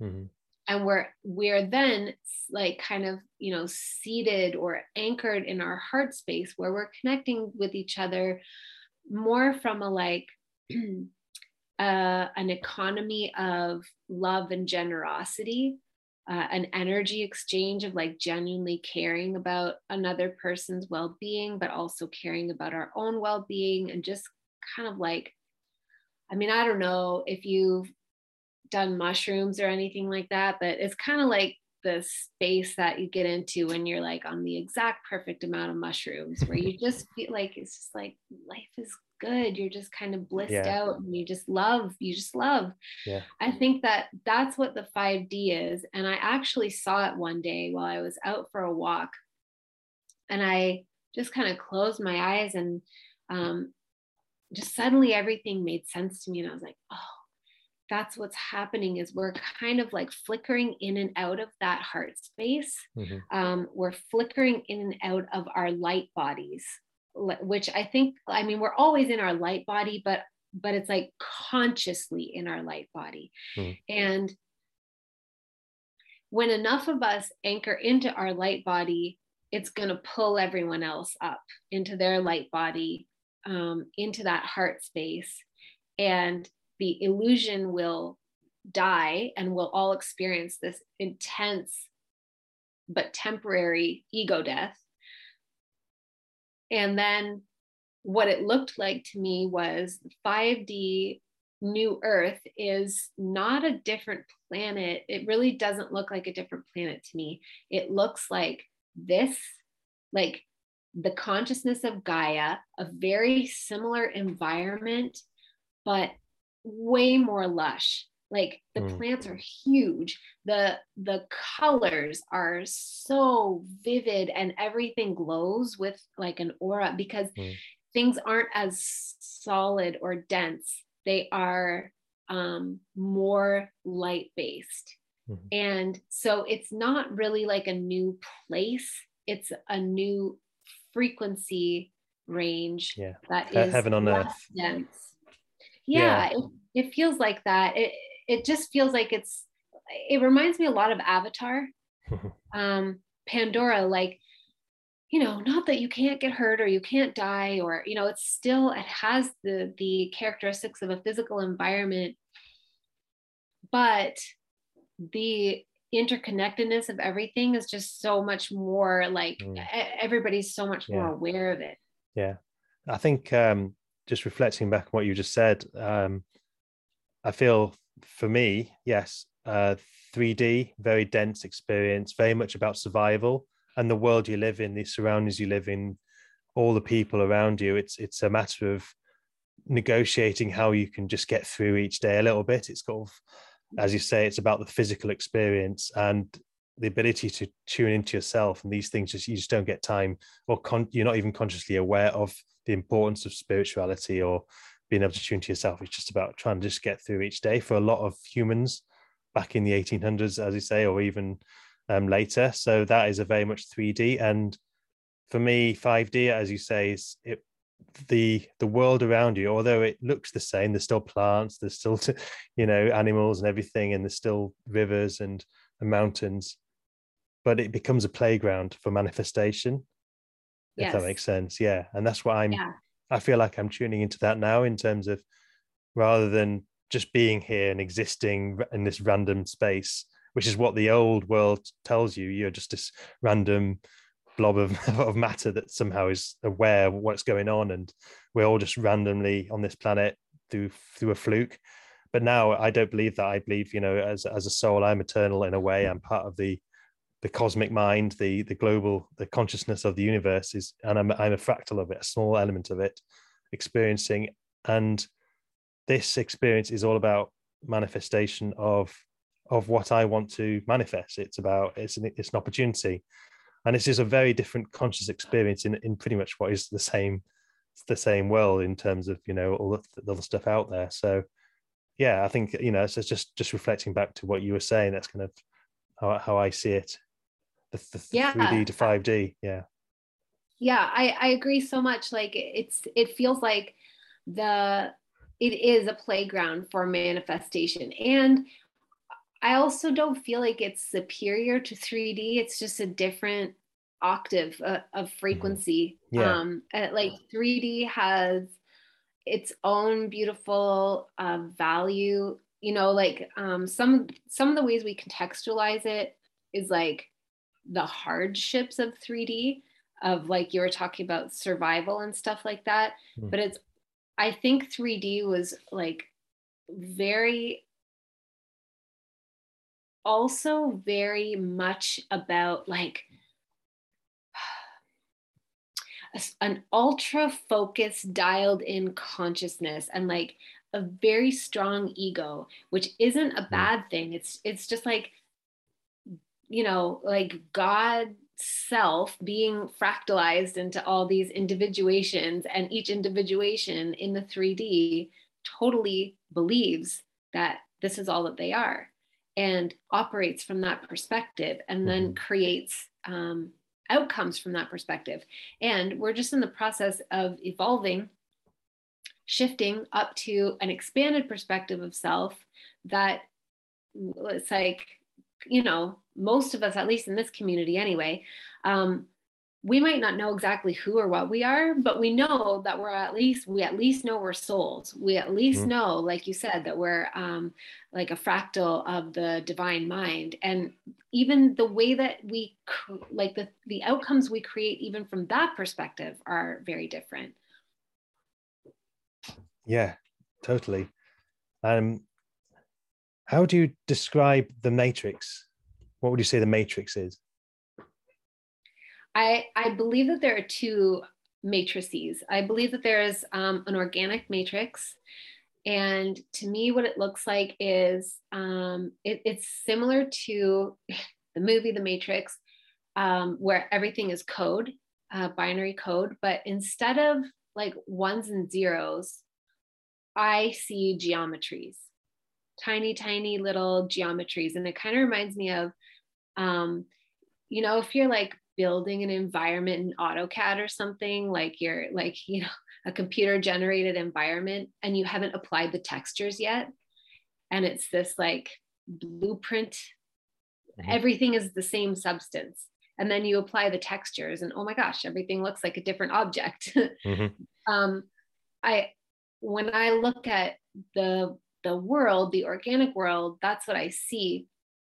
Mm-hmm. And we're, we're then like kind of, you know, seated or anchored in our heart space where we're connecting with each other more from a, like uh, an economy of love and generosity, uh, an energy exchange of like genuinely caring about another person's well-being, but also caring about our own well-being, and just kind of like, I mean, I don't know if you've done mushrooms or anything like that, but it's kind of like the space that you get into when you're like on the exact perfect amount of mushrooms, where you just feel like it's just like life is good. You're just kind of blissed yeah. out, and you just love, you just love. Yeah. I think that that's what the five D is. And I actually saw it one day while I was out for a walk, and I just kind of closed my eyes, and um, just suddenly everything made sense to me. And I was like, oh, that's what's happening, is we're kind of like flickering in and out of that heart space. Mm-hmm. Um, we're flickering in and out of our light bodies, which I think, I mean, we're always in our light body, but, but it's like consciously in our light body. Mm-hmm. And when enough of us anchor into our light body, it's going to pull everyone else up into their light body, um, into that heart space. And the illusion will die, and we'll all experience this intense but temporary ego death. And then what it looked like to me was five D New Earth is not a different planet. It really doesn't look like a different planet to me. It looks like this, like the consciousness of Gaia, a very similar environment, but way more lush. Like the mm. plants are huge. The, the colors are so vivid, and everything glows with like an aura, because mm. things aren't as solid or dense. They are um, more light based. Mm. And so it's not really like a new place. It's a new frequency range yeah. that is heaven on earth. Dense. Yeah, yeah. It, it feels like that. It it just feels like it's, it reminds me a lot of Avatar, um, Pandora, like, you know, not that you can't get hurt or you can't die, or, you know, it's still, it has the, the characteristics of a physical environment, but the interconnectedness of everything is just so much more like, mm. everybody's so much yeah. more aware of it. Yeah. I think, um, just reflecting back on what you just said, um, I feel for me, yes, uh, three D, very dense experience, very much about survival and the world you live in, the surroundings you live in, all the people around you. It's it's a matter of negotiating how you can just get through each day a little bit. It's sort of, as you say, it's about the physical experience and the ability to tune into yourself. And these things, just you just don't get time, or con- you're not even consciously aware of the importance of spirituality or being able to tune to yourself. It's just about trying to just get through each day for a lot of humans back in the eighteen hundreds, as you say, or even um, later. So that is a very much three D. And for me, five D, as you say, is it, the the world around you, although it looks the same, there's still plants, there's still, you know, animals and everything, and there's still rivers and, and mountains, but it becomes a playground for manifestation. If yes. that makes sense. Yeah. And that's what I'm, yeah. I feel like I'm tuning into that now, in terms of rather than just being here and existing in this random space, which is what the old world tells you. You're just this random blob of, of matter that somehow is aware of what's going on, and we're all just randomly on this planet through through a fluke. But now I don't believe that. I believe, you know, as as a soul, I'm eternal in a way. I'm part of the the cosmic mind, the the global, the consciousness of the universe is, and I'm I'm a fractal of it, a small element of it, experiencing. And this experience is all about manifestation of of what I want to manifest. It's about it's an it's an opportunity. And this is a very different conscious experience in, in pretty much what is the same, the same world in terms of, you know, all the, the other stuff out there. So, yeah, I think, you know, so it's just, just reflecting back to what you were saying, that's kind of how, how I see it. The, the yeah. three D to five D. Yeah. Yeah. I, I agree so much. Like it's, it feels like the, it is a playground for manifestation. And I also don't feel like it's superior to three D. It's just a different octave uh, of frequency. Mm-hmm. Yeah. Um, like three D has its own beautiful uh, value. You know, like um, some some of the ways we contextualize it is like the hardships of three D, of like you were talking about survival and stuff like that. Mm-hmm. But it's, I think three D was like very... also very much about like an ultra focused, dialed in consciousness and like a very strong ego, which isn't a bad thing. It's, it's just like, you know, like God self being fractalized into all these individuations, and each individuation in the three D totally believes that this is all that they are, and operates from that perspective, and then creates um, outcomes from that perspective. And we're just in the process of evolving, shifting up to an expanded perspective of self that it's like, you know, most of us, at least in this community anyway, um, we might not know exactly who or what we are, but we know that we're at least, we at least know we're souls. We at least mm-hmm. know, like you said, that we're um, like a fractal of the divine mind. And even the way that we, like the, the outcomes we create, even from that perspective, are very different. Yeah, totally. Um, how do you describe the Matrix? What would you say the Matrix is? I, I believe that there are two matrices. I believe that there is um, an organic matrix. And to me, what it looks like is um, it, it's similar to the movie, The Matrix, um, where everything is code, uh, binary code. But instead of like ones and zeros, I see geometries, tiny, tiny little geometries. And it kind of reminds me of, um, you know, if you're like, building an environment in AutoCAD or something, like you're like, you know, a computer generated environment, and you haven't applied the textures yet. And it's this like blueprint, everything is the same substance. And then you apply the textures and oh my gosh, everything looks like a different object. Mm-hmm. um, I, when I look at the, the world, the organic world, that's what I see,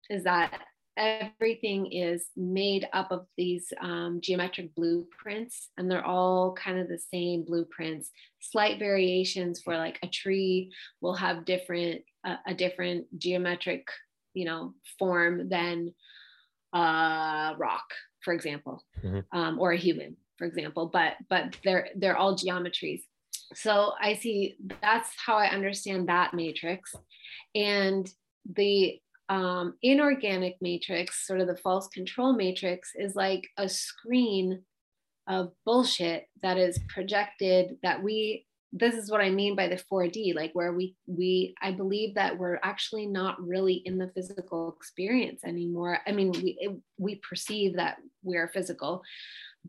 is that everything is made up of these um, geometric blueprints, and they're all kind of the same blueprints. Slight variations for like a tree will have different uh, a different geometric, you know, form than a rock, for example, mm-hmm. um, or a human, for example. But but they're they're all geometries. So I see that's how I understand that matrix, and the. Um, inorganic matrix, sort of the false control matrix, is like a screen of bullshit that is projected that we, this is what I mean by the four D, like where we, we, I believe that we're actually not really in the physical experience anymore. I mean, we, it, we perceive that we're physical,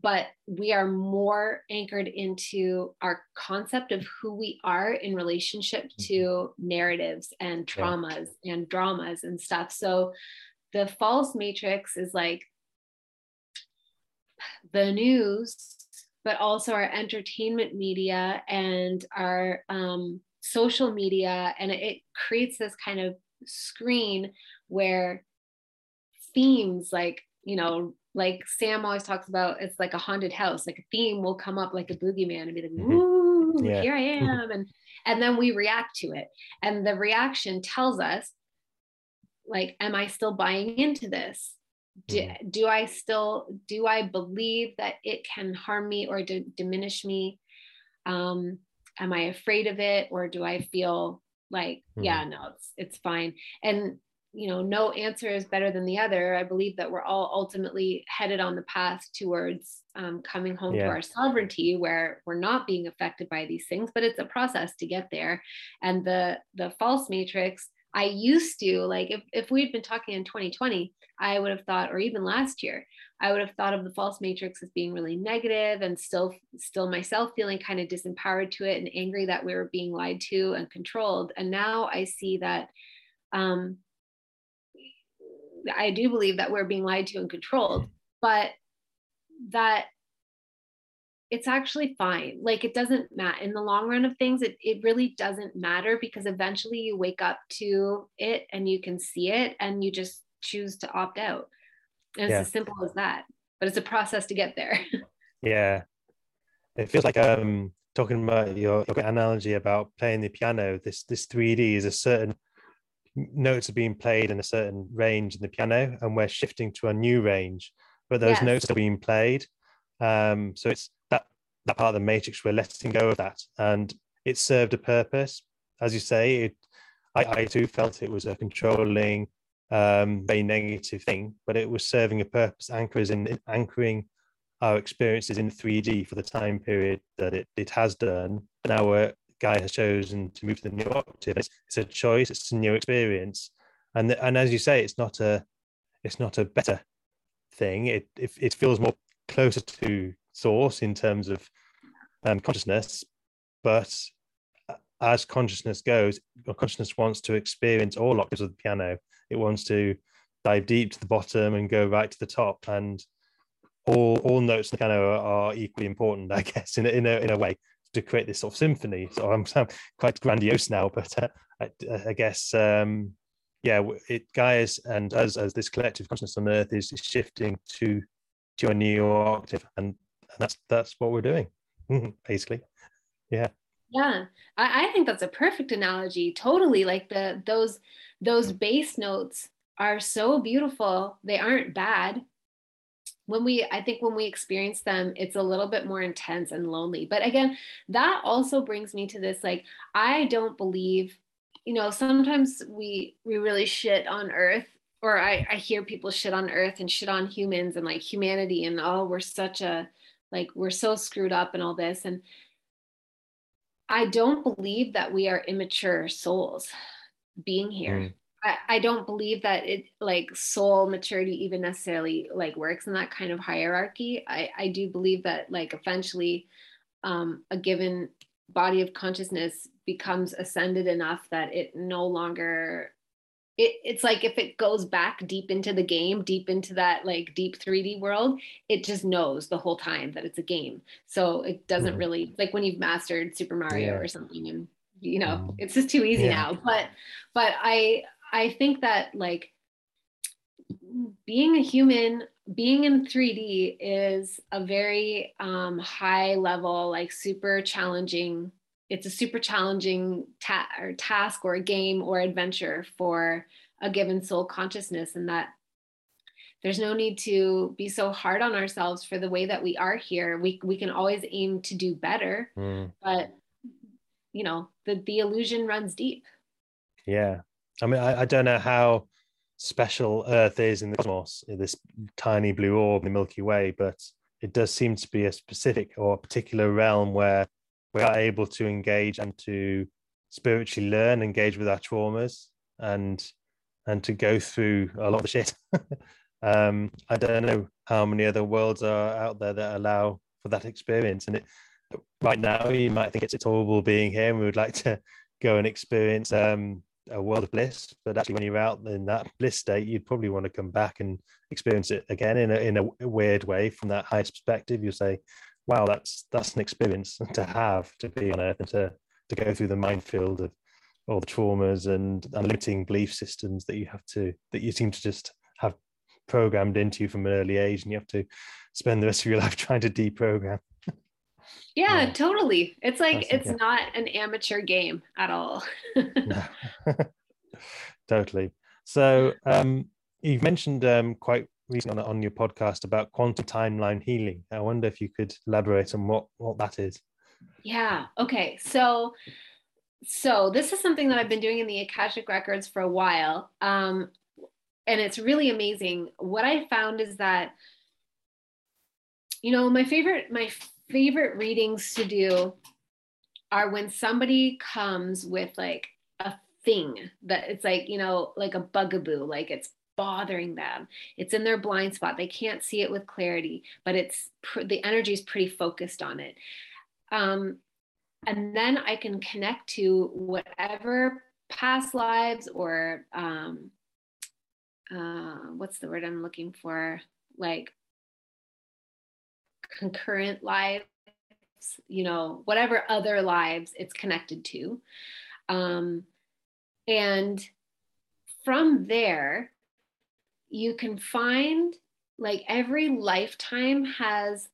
but we are more anchored into our concept of who we are in relationship to narratives and traumas yeah. and dramas and stuff. So the false matrix is like the news, but also our entertainment media and our um, social media. And it creates this kind of screen where themes like, you know, like Sam always talks about, it's like a haunted house, like a theme will come up like a boogeyman and be like, woo, yeah. here I am. And, and then we react to it. And the reaction tells us, like, am I still buying into this? Do, do I still, do I believe that it can harm me or d- diminish me? Um, am I afraid of it? Or do I feel like, mm. yeah, no, it's, it's fine. And, you know, no answer is better than the other. I believe that we're all ultimately headed on the path towards um, coming home yeah. to our sovereignty, where we're not being affected by these things, but it's a process to get there. And the, the false matrix, I used to, like, if, if we'd been talking in twenty twenty, I would have thought, or even last year, I would have thought of the false matrix as being really negative, and still, still myself feeling kind of disempowered to it and angry that we were being lied to and controlled. And now I see that, um, I do believe that we're being lied to and controlled, but that it's actually fine. Like, it doesn't matter in the long run of things. It, it really doesn't matter, because eventually you wake up to it and you can see it and you just choose to opt out. And it's yeah. as simple as that, but it's a process to get there. Yeah. It feels like, um, talking about your, your analogy about playing the piano, this, this three D is a certain notes are being played in a certain range in the piano, and we're shifting to a new range, but those yes. notes are being played. Um, so it's that, that part of the matrix, we're letting go of that, and it served a purpose. As you say, it, I, I too felt it was a controlling, um, very negative thing, but it was serving a purpose, anchors in, in anchoring our experiences in three D for the time period that it, it has done. Now we're, Gaia has chosen to move to the new octave. It's, it's a choice, it's a new experience, and the, and as you say, it's not a it's not a better thing. It it, it feels more closer to source in terms of um, consciousness, but as consciousness goes, consciousness wants to experience all octaves of the piano. It wants to dive deep to the bottom and go right to the top, and all all notes in the piano are, are equally important, I guess, in in a in a way, to create this sort of symphony. So I'm, I'm quite grandiose now, but uh, I, I guess, um, yeah, it Gaia's and as as this collective consciousness on Earth is, is shifting to to a new octave, and, and that's that's what we're doing, basically. Yeah. Yeah, I, I think that's a perfect analogy. Totally, like the those those bass notes are so beautiful. They aren't bad. When we, I think when we experience them, it's a little bit more intense and lonely. But again, that also brings me to this, like, I don't believe, you know, sometimes we, we really shit on Earth, or I, I hear people shit on Earth and shit on humans and like humanity and, oh, we're such a, like, we're so screwed up and all this. And I don't believe that we are immature souls being here. Mm. I don't believe that it, like, soul maturity even necessarily like works in that kind of hierarchy. I, I do believe that, like, eventually um, a given body of consciousness becomes ascended enough that it no longer, it, it's like if it goes back deep into the game, deep into that like deep three D world, it just knows the whole time that it's a game. So it doesn't really, like when you've mastered Super Mario yeah. or something, and you know, it's just too easy yeah. now. But, but I, I think that, like, being a human, being in three D is a very um, high level, like super challenging. It's a super challenging ta- or task or game or adventure for a given soul consciousness, and that there's no need to be so hard on ourselves for the way that we are here. We we can always aim to do better, mm. but, you know, the, the illusion runs deep. Yeah. I mean, I, I don't know how special Earth is in the cosmos, in this tiny blue orb in the Milky Way, but it does seem to be a specific or particular realm where we are able to engage and to spiritually learn, engage with our traumas, and and to go through a lot of the shit. um, I don't know how many other worlds are out there that allow for that experience. And it, right now, you might think it's, it's horrible being here, and we would like to go and experience Um, a world of bliss, but actually when you're out in that bliss state, you'd probably want to come back and experience it again in a, in a weird way. From that highest perspective, you'll say, wow, that's that's an experience to have, to be on Earth and to to go through the minefield of all the traumas and, and limiting belief systems that you have to that you seem to just have programmed into you from an early age, and you have to spend the rest of your life trying to deprogram. Yeah, yeah, totally. It's like, it's yeah. not an amateur game at all. No. Totally. So um, you've mentioned um, quite recently on, on your podcast about quantum timeline healing. I wonder if you could elaborate on what, what that is. Yeah. Okay. So, so this is something that I've been doing in the Akashic Records for a while. Um, and it's really amazing. What I found is that, you know, my favorite, my favorite readings to do are when somebody comes with like a thing that it's like, you know, like a bugaboo, like it's bothering them. It's in their blind spot. They can't see it with clarity, but it's pr- the energy is pretty focused on it. Um, and then I can connect to whatever past lives or um, uh, what's the word I'm looking for? Like concurrent lives, you know, whatever other lives it's connected to. Um, and from there, you can find like every lifetime has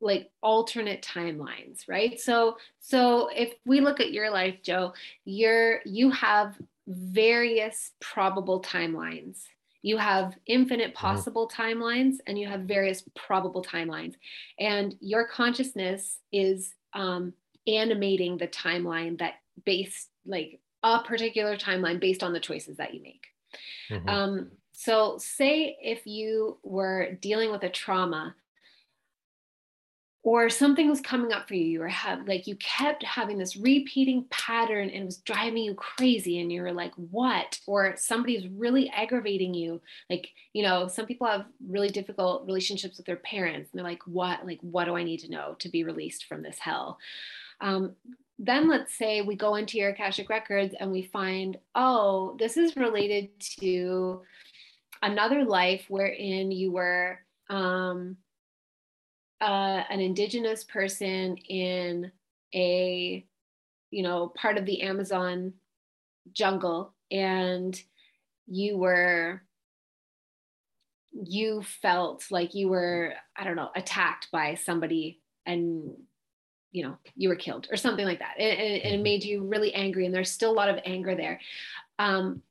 like alternate timelines, right? So, so if we look at your life, Joe, you're, you have various probable timelines. You have infinite possible timelines, and you have various probable timelines. And your consciousness is um, animating the timeline that based, like a particular timeline based on the choices that you make. Mm-hmm. Um, so say if you were dealing with a trauma, or something was coming up for you, you were ha- like, you kept having this repeating pattern and it was driving you crazy. And you were like, what? Or somebody's really aggravating you. Like, you know, some people have really difficult relationships with their parents. And they're like, what, like, what do I need to know to be released from this hell? Um, then let's say we go into your Akashic Records and we find, oh, this is related to another life wherein you were, um, Uh, an indigenous person in a, you know, part of the Amazon jungle, and you were, you felt like you were, I don't know, attacked by somebody, and, you know, you were killed or something like that. And, and it made you really angry, and there's still a lot of anger there. Um,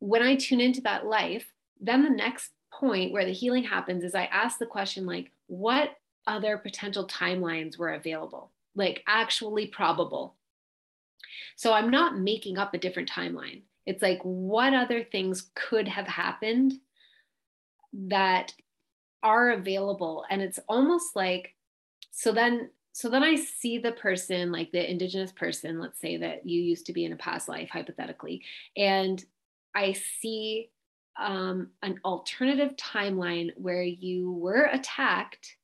when I tune into that life, then the next point where the healing happens is I ask the question, like, what other potential timelines were available, like actually probable? So I'm not making up a different timeline. It's like, what other things could have happened that are available? And it's almost like, so then, so then I see the person, like the indigenous person, let's say that you used to be in a past life, hypothetically, and I see um, an alternative timeline where you were attacked.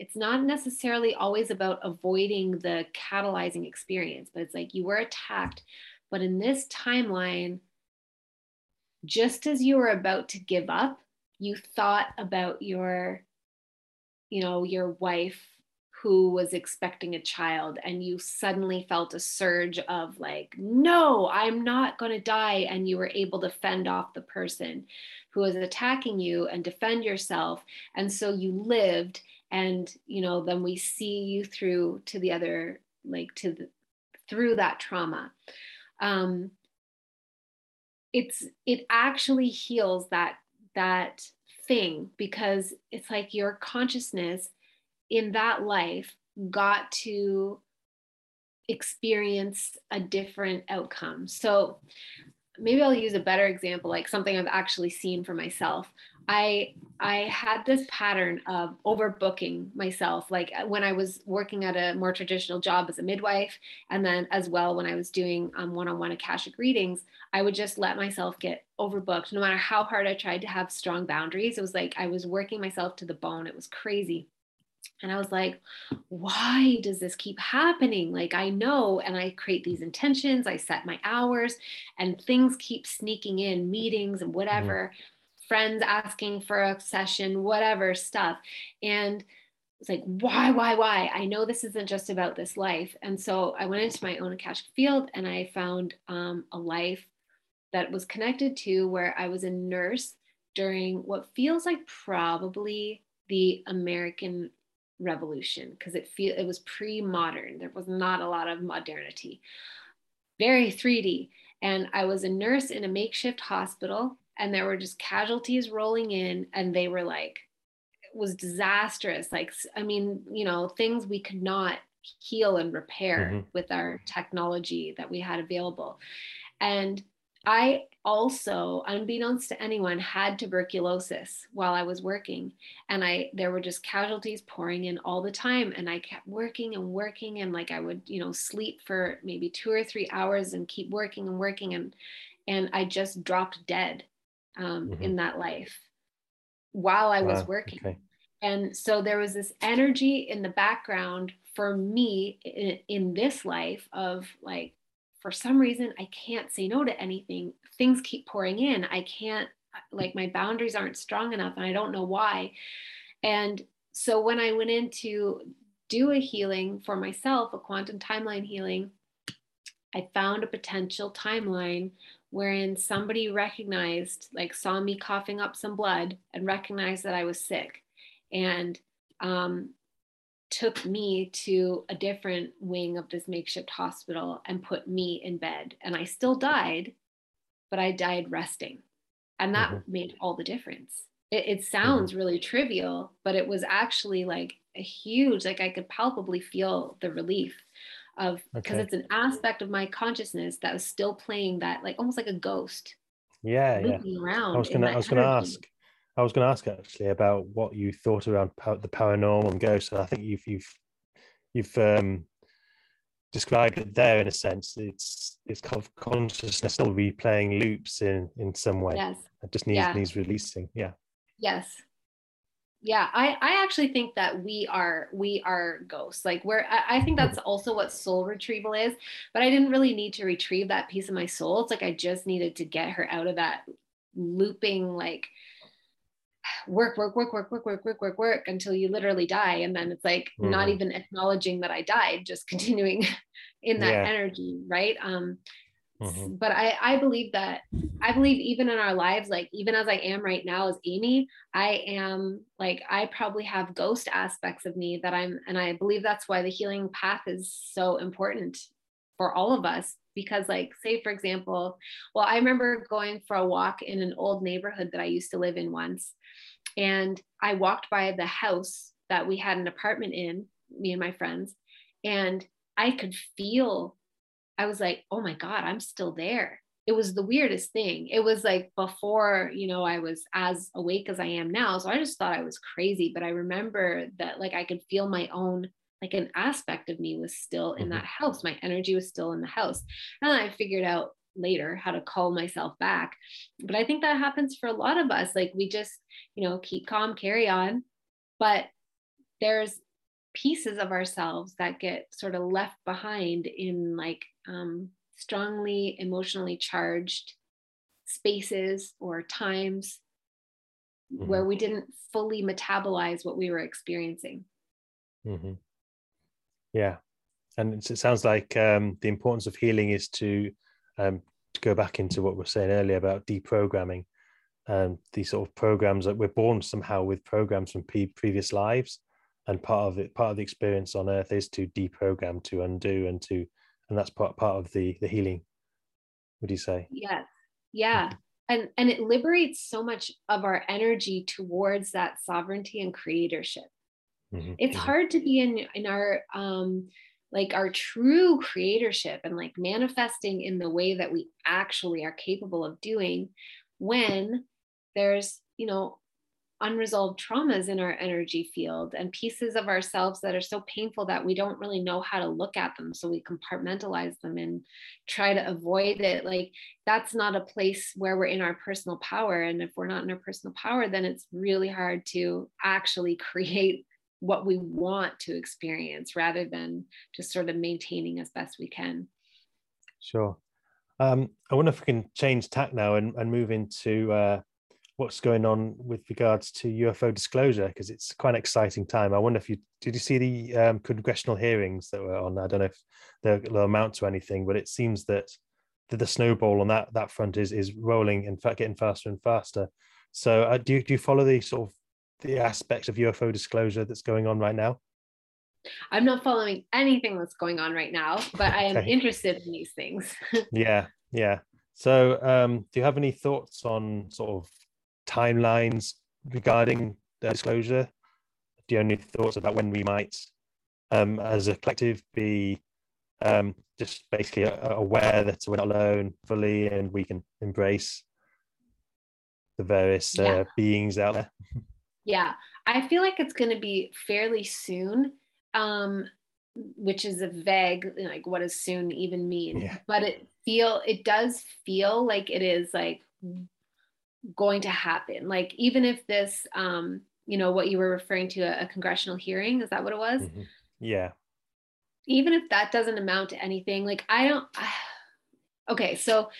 It's not necessarily always about avoiding the catalyzing experience, but it's like you were attacked. But in this timeline, just as you were about to give up, you thought about your, you know, your wife who was expecting a child, and you suddenly felt a surge of like, no, I'm not going to die. And you were able to fend off the person who was attacking you and defend yourself. And so you lived, and, you know, then we see you through to the other, like to the, through that trauma. Um, it's, it actually heals that, that thing, because it's like your consciousness in that life got to experience a different outcome. So maybe I'll use a better example, like something I've actually seen for myself. I I had this pattern of overbooking myself, like when I was working at a more traditional job as a midwife, and then as well when I was doing um, one-on-one Akashic readings, I would just let myself get overbooked. No matter how hard I tried to have strong boundaries, it was like I was working myself to the bone. It was crazy. And I was like, why does this keep happening? Like, I know, and I create these intentions, I set my hours, and things keep sneaking in, meetings and whatever, mm-hmm. friends asking for a session, whatever stuff. And it's like, why, why, why? I know this isn't just about this life. And so I went into my own Akashic field, and I found um, a life that was connected to where I was a nurse during what feels like probably the American Revolution, because it feel it was pre-modern. There was not a lot of modernity, very three D. And I was a nurse in a makeshift hospital, and there were just casualties rolling in, and they were like, it was disastrous. Like, I mean, you know, things we could not heal and repair mm-hmm. with our technology that we had available. And I also, unbeknownst to anyone, had tuberculosis while I was working. And I, there were just casualties pouring in all the time. And I kept working and working. And like, I would, you know, sleep for maybe two or three hours and keep working and working. And, and I just dropped dead um, mm-hmm. in that life while I wow. was working. Okay. And so there was this energy in the background for me in, in this life of like, for some reason, I can't say no to anything. Things keep pouring in. I can't, like, my boundaries aren't strong enough, and I don't know why. And so when I went in to do a healing for myself, a quantum timeline healing, I found a potential timeline wherein somebody recognized, like, saw me coughing up some blood and recognized that I was sick, and um, took me to a different wing of this makeshift hospital and put me in bed. And I still died, but I died resting. And that mm-hmm. made all the difference. It, it sounds mm-hmm. really trivial, but it was actually like a huge, like I could palpably feel the relief of, because okay. it's an aspect of my consciousness that was still playing that, like almost like a ghost. Yeah. yeah. Around I was going to ask. I was going to ask actually about what you thought around the paranormal and ghosts, and I think you've you've you've um, described it there in a sense. It's it's kind of consciousness still replaying loops in in some way. Yes. It just needs yeah. needs releasing. Yeah. Yes. Yeah, I I actually think that we are we are ghosts. Like we're I, I think that's also what soul retrieval is. But I didn't really need to retrieve that piece of my soul. It's like I just needed to get her out of that looping like. work, work, work, work, work, work, work, work, work until you literally die. And then it's like mm. not even acknowledging that I died, just continuing in that yeah. energy. Right. Um, mm-hmm. But I, I believe that I believe even in our lives, like even as I am right now as Amy, I am like, I probably have ghost aspects of me that I'm, and I believe that's why the healing path is so important for all of us. Because like, say, for example, well, I remember going for a walk in an old neighborhood that I used to live in once. And I walked by the house that we had an apartment in, me and my friends. And I could feel, I was like, oh my God, I'm still there. It was the weirdest thing. It was like before, you know, I was as awake as I am now. So I just thought I was crazy. But I remember that like, I could feel my own like an aspect of me was still in that house. My energy was still in the house. And I figured out later how to call myself back. But I think that happens for a lot of us. Like we just, you know, keep calm, carry on. But there's pieces of ourselves that get sort of left behind in like um, strongly emotionally charged spaces or times mm-hmm. where we didn't fully metabolize what we were experiencing. Mm-hmm. Yeah, and it sounds like um, the importance of healing is to, um, to go back into what we were saying earlier about deprogramming um, these sort of programs that we're born somehow with programs from pre- previous lives, and part of it, part of the experience on Earth is to deprogram, to undo, and to, and that's part part of the the healing. Would you say? Yeah, yeah, and and it liberates so much of our energy towards that sovereignty and creatorship. It's hard to be in, in our, um, like our true creatorship and like manifesting in the way that we actually are capable of doing when there's, you know, unresolved traumas in our energy field and pieces of ourselves that are so painful that we don't really know how to look at them. So we compartmentalize them and try to avoid it. Like that's not a place where we're in our personal power. And if we're not in our personal power, then it's really hard to actually create what we want to experience rather than just sort of maintaining as best we can. Sure. Um, I wonder if we can change tack now and, and move into uh, what's going on with regards to U F O disclosure, because it's quite an exciting time. I wonder if you, did you see the um, congressional hearings that were on? I don't know if they'll amount to anything, but it seems that the, the snowball on that, that front is, is rolling and getting faster and faster. So uh, do, you, do you follow the sort of the aspects of U F O disclosure that's going on right now? I'm not following anything that's going on right now, but I am okay. interested in these things. yeah, yeah. So um, do you have any thoughts on sort of timelines regarding uh, disclosure? Do you have any thoughts about when we might, um, as a collective, be um, just basically aware that we're not alone fully and we can embrace the various uh, yeah. beings out there? Yeah, I feel like it's going to be fairly soon. Um, which is a vague, like, what does soon even mean? Yeah. But it feel it does feel like it is like going to happen. Like, even if this, um, you know, what you were referring to, a, a congressional hearing, is that what it was? Mm-hmm. Yeah. Even if that doesn't amount to anything, like, I don't. I, okay, so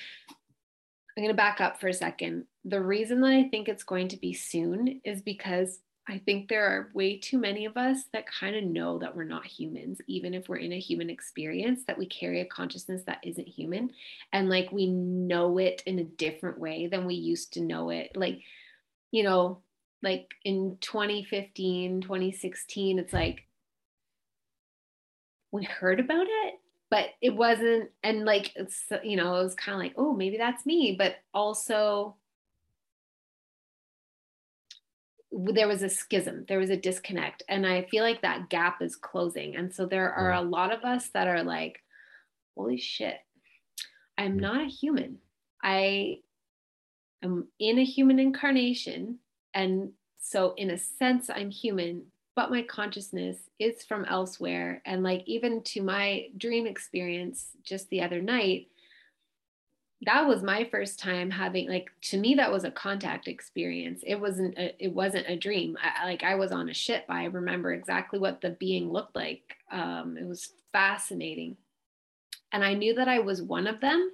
I'm gonna back up for a second. The reason that I think it's going to be soon is because I think there are way too many of us that kind of know that we're not humans, even if we're in a human experience, that we carry a consciousness that isn't human. And like, we know it in a different way than we used to know it. Like, you know, like in twenty fifteen, twenty sixteen, it's like, we heard about it, but it wasn't. And like, it's, you know, it was kind of like, oh, maybe that's me. But also, there was a schism, there was a disconnect. And I feel like that gap is closing. And so there are a lot of us that are like, holy shit, I'm not a human. I am in a human incarnation. And so in a sense, I'm human, but my consciousness is from elsewhere. And like, even to my dream experience just the other night, that was my first time having, like, to me, that was a contact experience. It wasn't a, it wasn't a dream. I, like I was on a ship. I remember exactly what the being looked like. Um, it was fascinating. And I knew that I was one of them,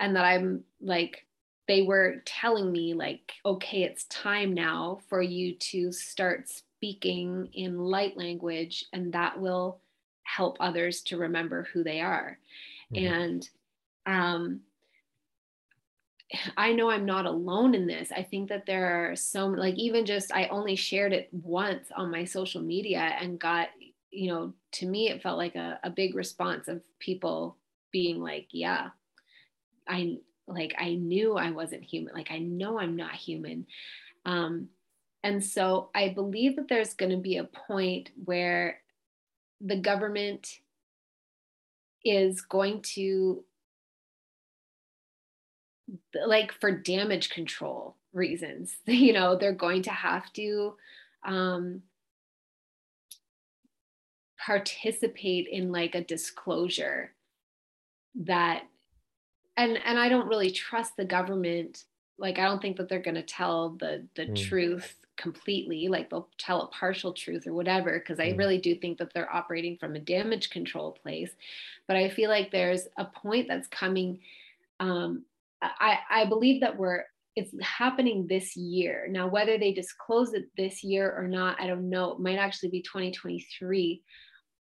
and that I'm like, they were telling me like, okay, it's time now for you to start speaking in light language, and that will help others to remember who they are. Mm-hmm. And, um, I know I'm not alone in this. I think that there are so, like, even just, I only shared it once on my social media and got, you know, to me, it felt like a, a big response of people being like, yeah, I like, I knew I wasn't human. Like, I know I'm not human. Um, and so I believe that there's going to be a point where the government is going to, like, for damage control reasons, you know, they're going to have to um, participate in like a disclosure that, and and I don't really trust the government. Like, I don't think that they're going to tell the the mm. truth completely. Like, they'll tell a partial truth or whatever, because mm. I really do think that they're operating from a damage control place. But I feel like there's a point that's coming. Um, I, I believe that we're, it's happening this year. Now, whether they disclose it this year or not, I don't know. It might actually be twenty twenty-three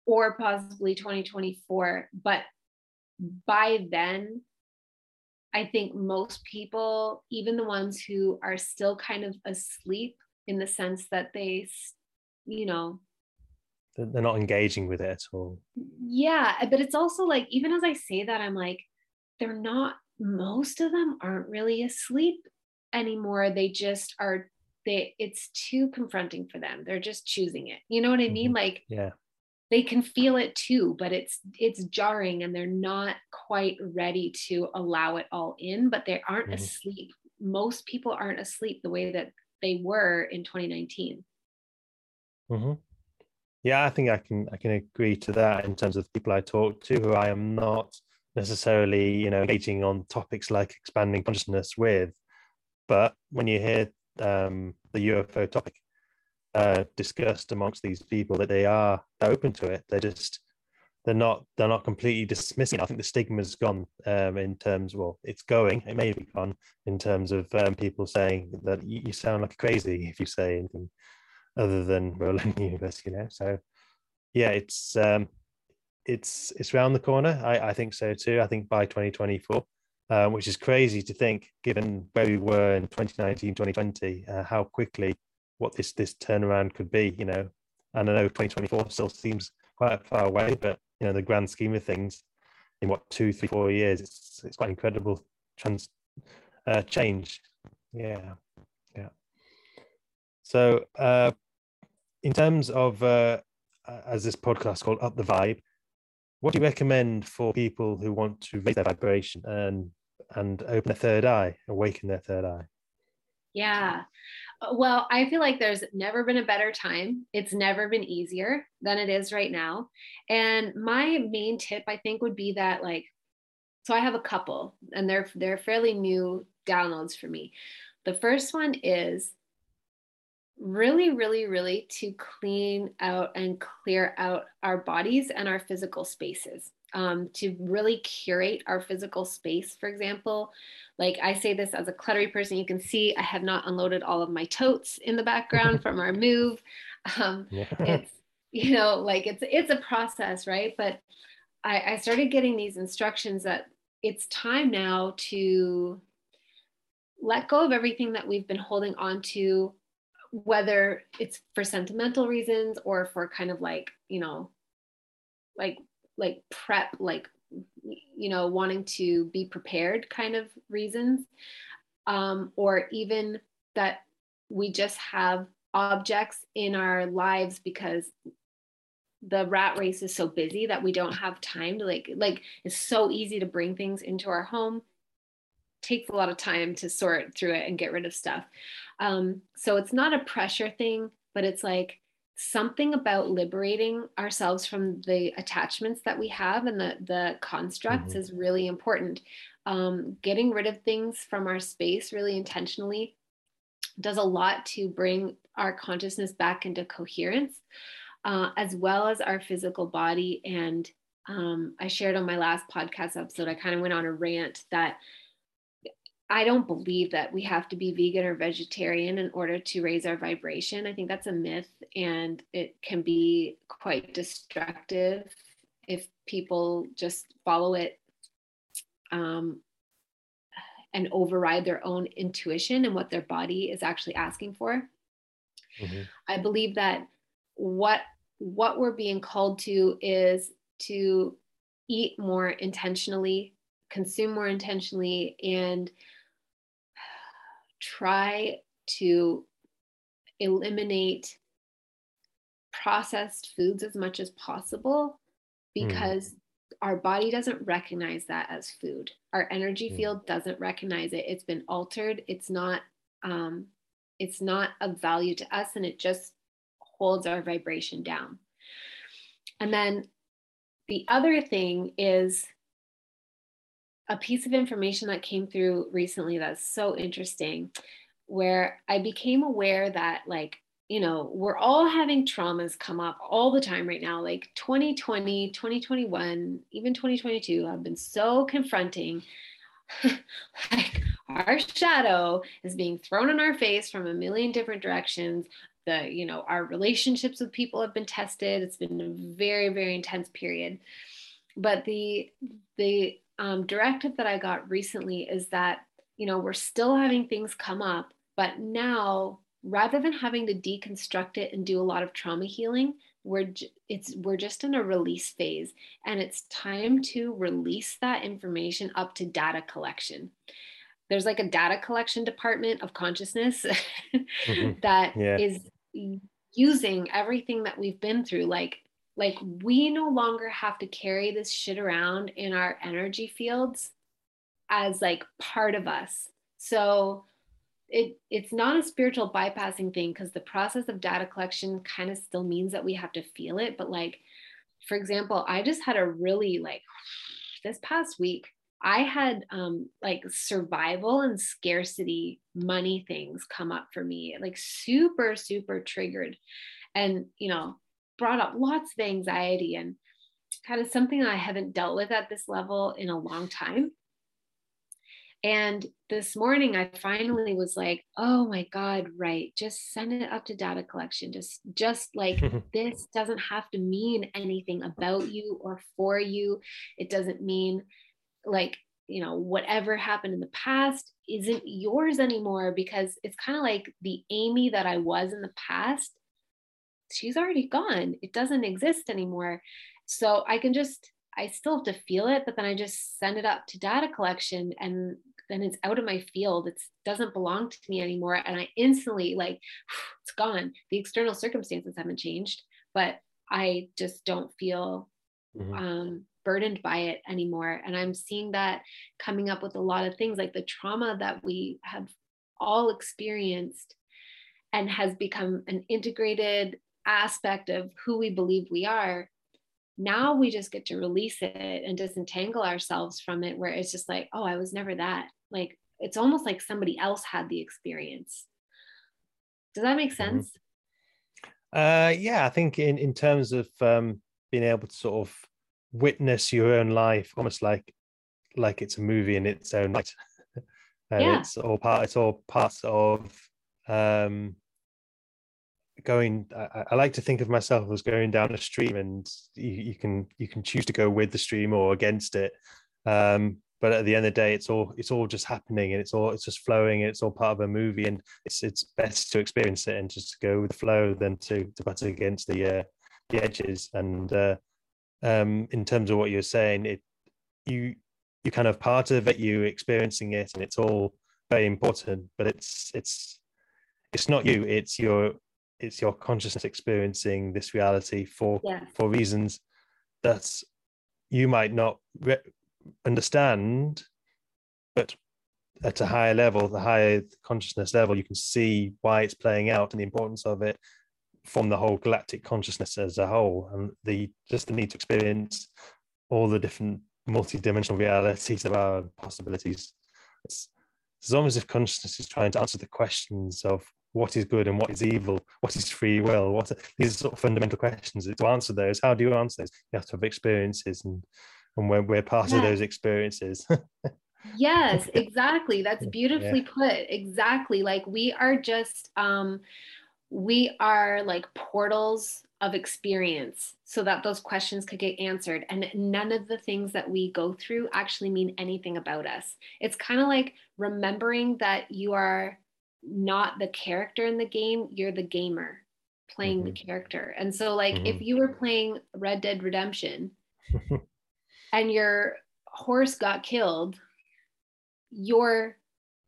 or possibly twenty twenty-four. But by then, I think most people, even the ones who are still kind of asleep in the sense that they, you know, they're not engaging with it at all. Yeah. But it's also like, even as I say that, I'm like, they're not. Most of them aren't really asleep anymore. They just are, they, it's too confronting for them. They're just choosing it. You know what I mean? Mm-hmm. Like, yeah, they can feel it too, but it's, it's jarring, and they're not quite ready to allow it all in, but they aren't mm-hmm. asleep. Most people aren't asleep the way that they were in twenty nineteen. Mm-hmm. Yeah. I think I can, I can agree to that in terms of people I talk to who I am not necessarily, you know, engaging on topics like expanding consciousness with. But when you hear um, the U F O topic uh, discussed amongst these people, that they are open to it, they're just they're not they're not completely dismissing it. I think the stigma's gone um, in terms. Well, it's going. It may be gone in terms of um, people saying that you sound like crazy if you say anything other than we're learning the universe, you know. So yeah, it's. Um, It's it's round the corner. I, I think so too. I think by twenty twenty-four, um, which is crazy to think, given where we were in twenty nineteen, twenty twenty, uh, how quickly what this this turnaround could be, you know. And I know twenty twenty-four still seems quite far away, but, you know, the grand scheme of things, in what, two, three, four years, it's it's quite incredible trans uh, change. Yeah, yeah. So uh, in terms of, uh, as this podcast is called, Up The Vibe, what do you recommend for people who want to raise their vibration and and open their third eye, awaken their third eye? Yeah. Well, I feel like there's never been a better time. It's never been easier than it is right now. And my main tip, I think, would be that, like, so I have a couple, and they're they're fairly new downloads for me. The first one is really, really, really to clean out and clear out our bodies and our physical spaces. Um, to really curate our physical space, for example. Like, I say this as a cluttery person. You can see I have not unloaded all of my totes in the background from our move. Um, yeah. It's, you know, like it's it's a process, right? But I, I started getting these instructions that it's time now to let go of everything that we've been holding on to, whether it's for sentimental reasons or for kind of like, you know, like, like prep, like, you know, wanting to be prepared kind of reasons, um, or even that we just have objects in our lives because the rat race is so busy that we don't have time to like, like it's so easy to bring things into our home. Takes a lot of time to sort through it and get rid of stuff. Um, so it's not a pressure thing, but it's like, something about liberating ourselves from the attachments that we have and the, the constructs mm-hmm. is really important. Um, getting rid of things from our space really intentionally does a lot to bring our consciousness back into coherence, uh, as well as our physical body. And um, I shared on my last podcast episode, I kind of went on a rant that I don't believe that we have to be vegan or vegetarian in order to raise our vibration. I think that's a myth, and it can be quite destructive if people just follow it um, and override their own intuition and what their body is actually asking for. Mm-hmm. I believe that what what we're being called to is to eat more intentionally, consume more intentionally, and try to eliminate processed foods as much as possible, because mm. our body doesn't recognize that as food. Our energy mm. field doesn't recognize it. It's been altered. It's not, um, it's not of value to us, and it just holds our vibration down. And then the other thing is a piece of information that came through recently that's so interesting, where I became aware that, like, you know, we're all having traumas come up all the time right now, like twenty twenty, twenty twenty-one, even twenty twenty-two have been so confronting. Like, our shadow is being thrown in our face from a million different directions. The, you know, our relationships with people have been tested. It's been a very, very intense period. But the, the, Um, directive that I got recently is that, you know, we're still having things come up, but now rather than having to deconstruct it and do a lot of trauma healing, we're j- it's we're just in a release phase, and it's time to release that information up to data collection. There's like a data collection department of consciousness mm-hmm. that yeah. is using everything that we've been through, like. Like, we no longer have to carry this shit around in our energy fields as like part of us. So it it's not a spiritual bypassing thing, because the process of data collection kind of still means that we have to feel it. But like, for example, I just had a really like this past week, I had um, like survival and scarcity money things come up for me, like super, super triggered. And, you know, brought up lots of anxiety and kind of something I haven't dealt with at this level in a long time. And this morning I finally was like, oh my God, right. Just send it up to data collection. Just, just like this doesn't have to mean anything about you or for you. It doesn't mean like, you know, whatever happened in the past isn't yours anymore, because it's kind of like the Amy that I was in the past, she's already gone. It doesn't exist anymore. So I can just, I still have to feel it, but then I just send it up to data collection, and then it's out of my field. It doesn't belong to me anymore. And I instantly, like, it's gone. The external circumstances haven't changed, but I just don't feel mm-hmm. um, burdened by it anymore. And I'm seeing that coming up with a lot of things, like the trauma that we have all experienced and has become an integrated aspect of who we believe we are. Now we just get to release it and disentangle ourselves from it, where it's just like, oh, I was never that. Like, it's almost like somebody else had the experience. Does that make sense? Uh, yeah, I think in, in terms of um, being able to sort of witness your own life, almost like like it's a movie in its own right. And yeah. it's all part, it's all parts of um, going, I, I like to think of myself as going down a stream, and you, you can you can choose to go with the stream or against it. Um, but at the end of the day, it's all it's all just happening, and it's all it's just flowing, and it's all part of a movie. And it's it's best to experience it and just to go with the flow than to to butt against the uh, the edges. And uh, um, in terms of what you're saying, it you you kind of part of it, you experiencing it, and it's all very important. But it's it's it's not you. It's your It's your consciousness experiencing this reality for yeah. for reasons that you might not re- understand, but at a higher level, the higher consciousness level, you can see why it's playing out and the importance of it from the whole galactic consciousness as a whole, and the just the need to experience all the different multi-dimensional realities of our possibilities. It's, it's almost as if consciousness is trying to answer the questions of what is good and what is evil, what is free will, what are, these are sort of fundamental questions. To answer those, how do you answer those? You have to have experiences, and and we're, we're part yeah. of those experiences. Yes, exactly. That's beautifully yeah. put. Exactly. Like, we are just, um, we are like portals of experience, so that those questions could get answered. And none of the things that we go through actually mean anything about us. It's kind of like remembering that you are not the character in the game, you're the gamer playing mm-hmm. the character. And so, like, mm-hmm. if you were playing Red Dead Redemption and your horse got killed, your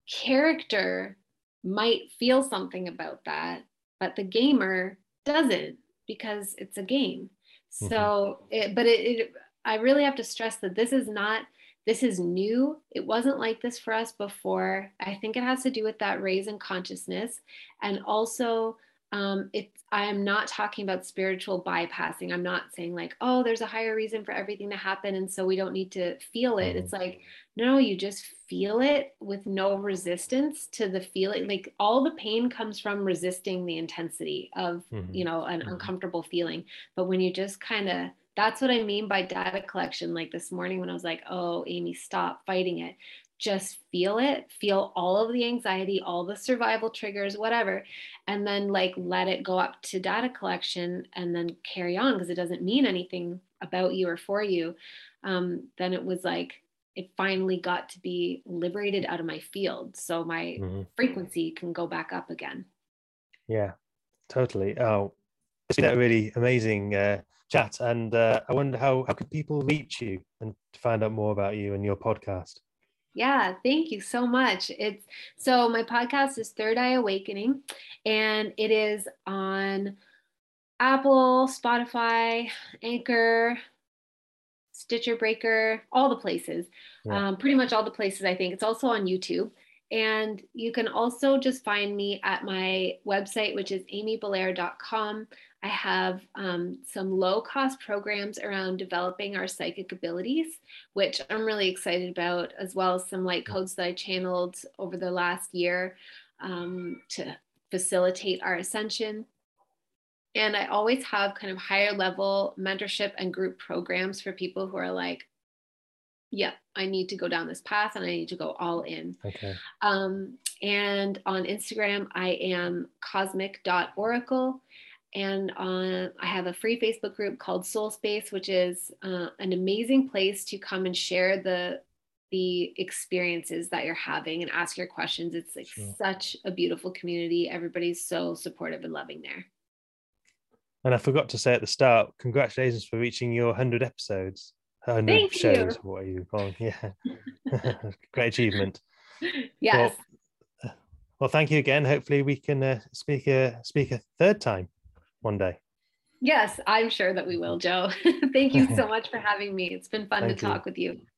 character might feel something about that, but the gamer doesn't, because it's a game. Mm-hmm. So, it, but it, it, I really have to stress that this is not This is new. It wasn't like this for us before. I think it has to do with that raise in consciousness. And also, um, it's, I am not talking about spiritual bypassing. I'm not saying like, oh, there's a higher reason for everything to happen, and so we don't need to feel it. It's like, no, you just feel it with no resistance to the feeling. Like, all the pain comes from resisting the intensity of, mm-hmm. you know, an mm-hmm. uncomfortable feeling. But when you just kind of, that's what I mean by data collection. Like, this morning when I was like, oh, Amy, stop fighting it. Just feel it, feel all of the anxiety, all the survival triggers, whatever. And then, like, let it go up to data collection and then carry on, because it doesn't mean anything about you or for you. Um, then it was like, it finally got to be liberated out of my field. So my mm-hmm. frequency can go back up again. Yeah, totally. Oh, it's been a really amazing uh, chat, and uh, I wonder how how could people reach you and find out more about you and your podcast? Yeah, thank you so much. It's so my podcast is Third Eye Awakening, and it is on Apple, Spotify, Anchor, Stitcher Breaker, all the places, yeah. um, pretty much all the places. I think it's also on YouTube. And you can also just find me at my website, which is amy belair dot com. I have um, some low-cost programs around developing our psychic abilities, which I'm really excited about, as well as some light codes that I channeled over the last year um, to facilitate our ascension. And I always have kind of higher-level mentorship and group programs for people who are like, yeah, I need to go down this path and I need to go all in. Okay. Um, and on Instagram, I am cosmic dot oracle. And on, I have a free Facebook group called Soul Space, which is uh, an amazing place to come and share the the experiences that you're having and ask your questions. It's like sure. such a beautiful community. Everybody's so supportive and loving there. And I forgot to say at the start, congratulations for reaching your one hundred episodes. one hundred Thank shows, you. What are you calling? Yeah. Great achievement. Yes. Well, well, thank you again. Hopefully we can uh, speak, a, speak a third time one day. Yes, I'm sure that we will, Joe. Thank you so much for having me. It's been fun thank to you. Talk with you.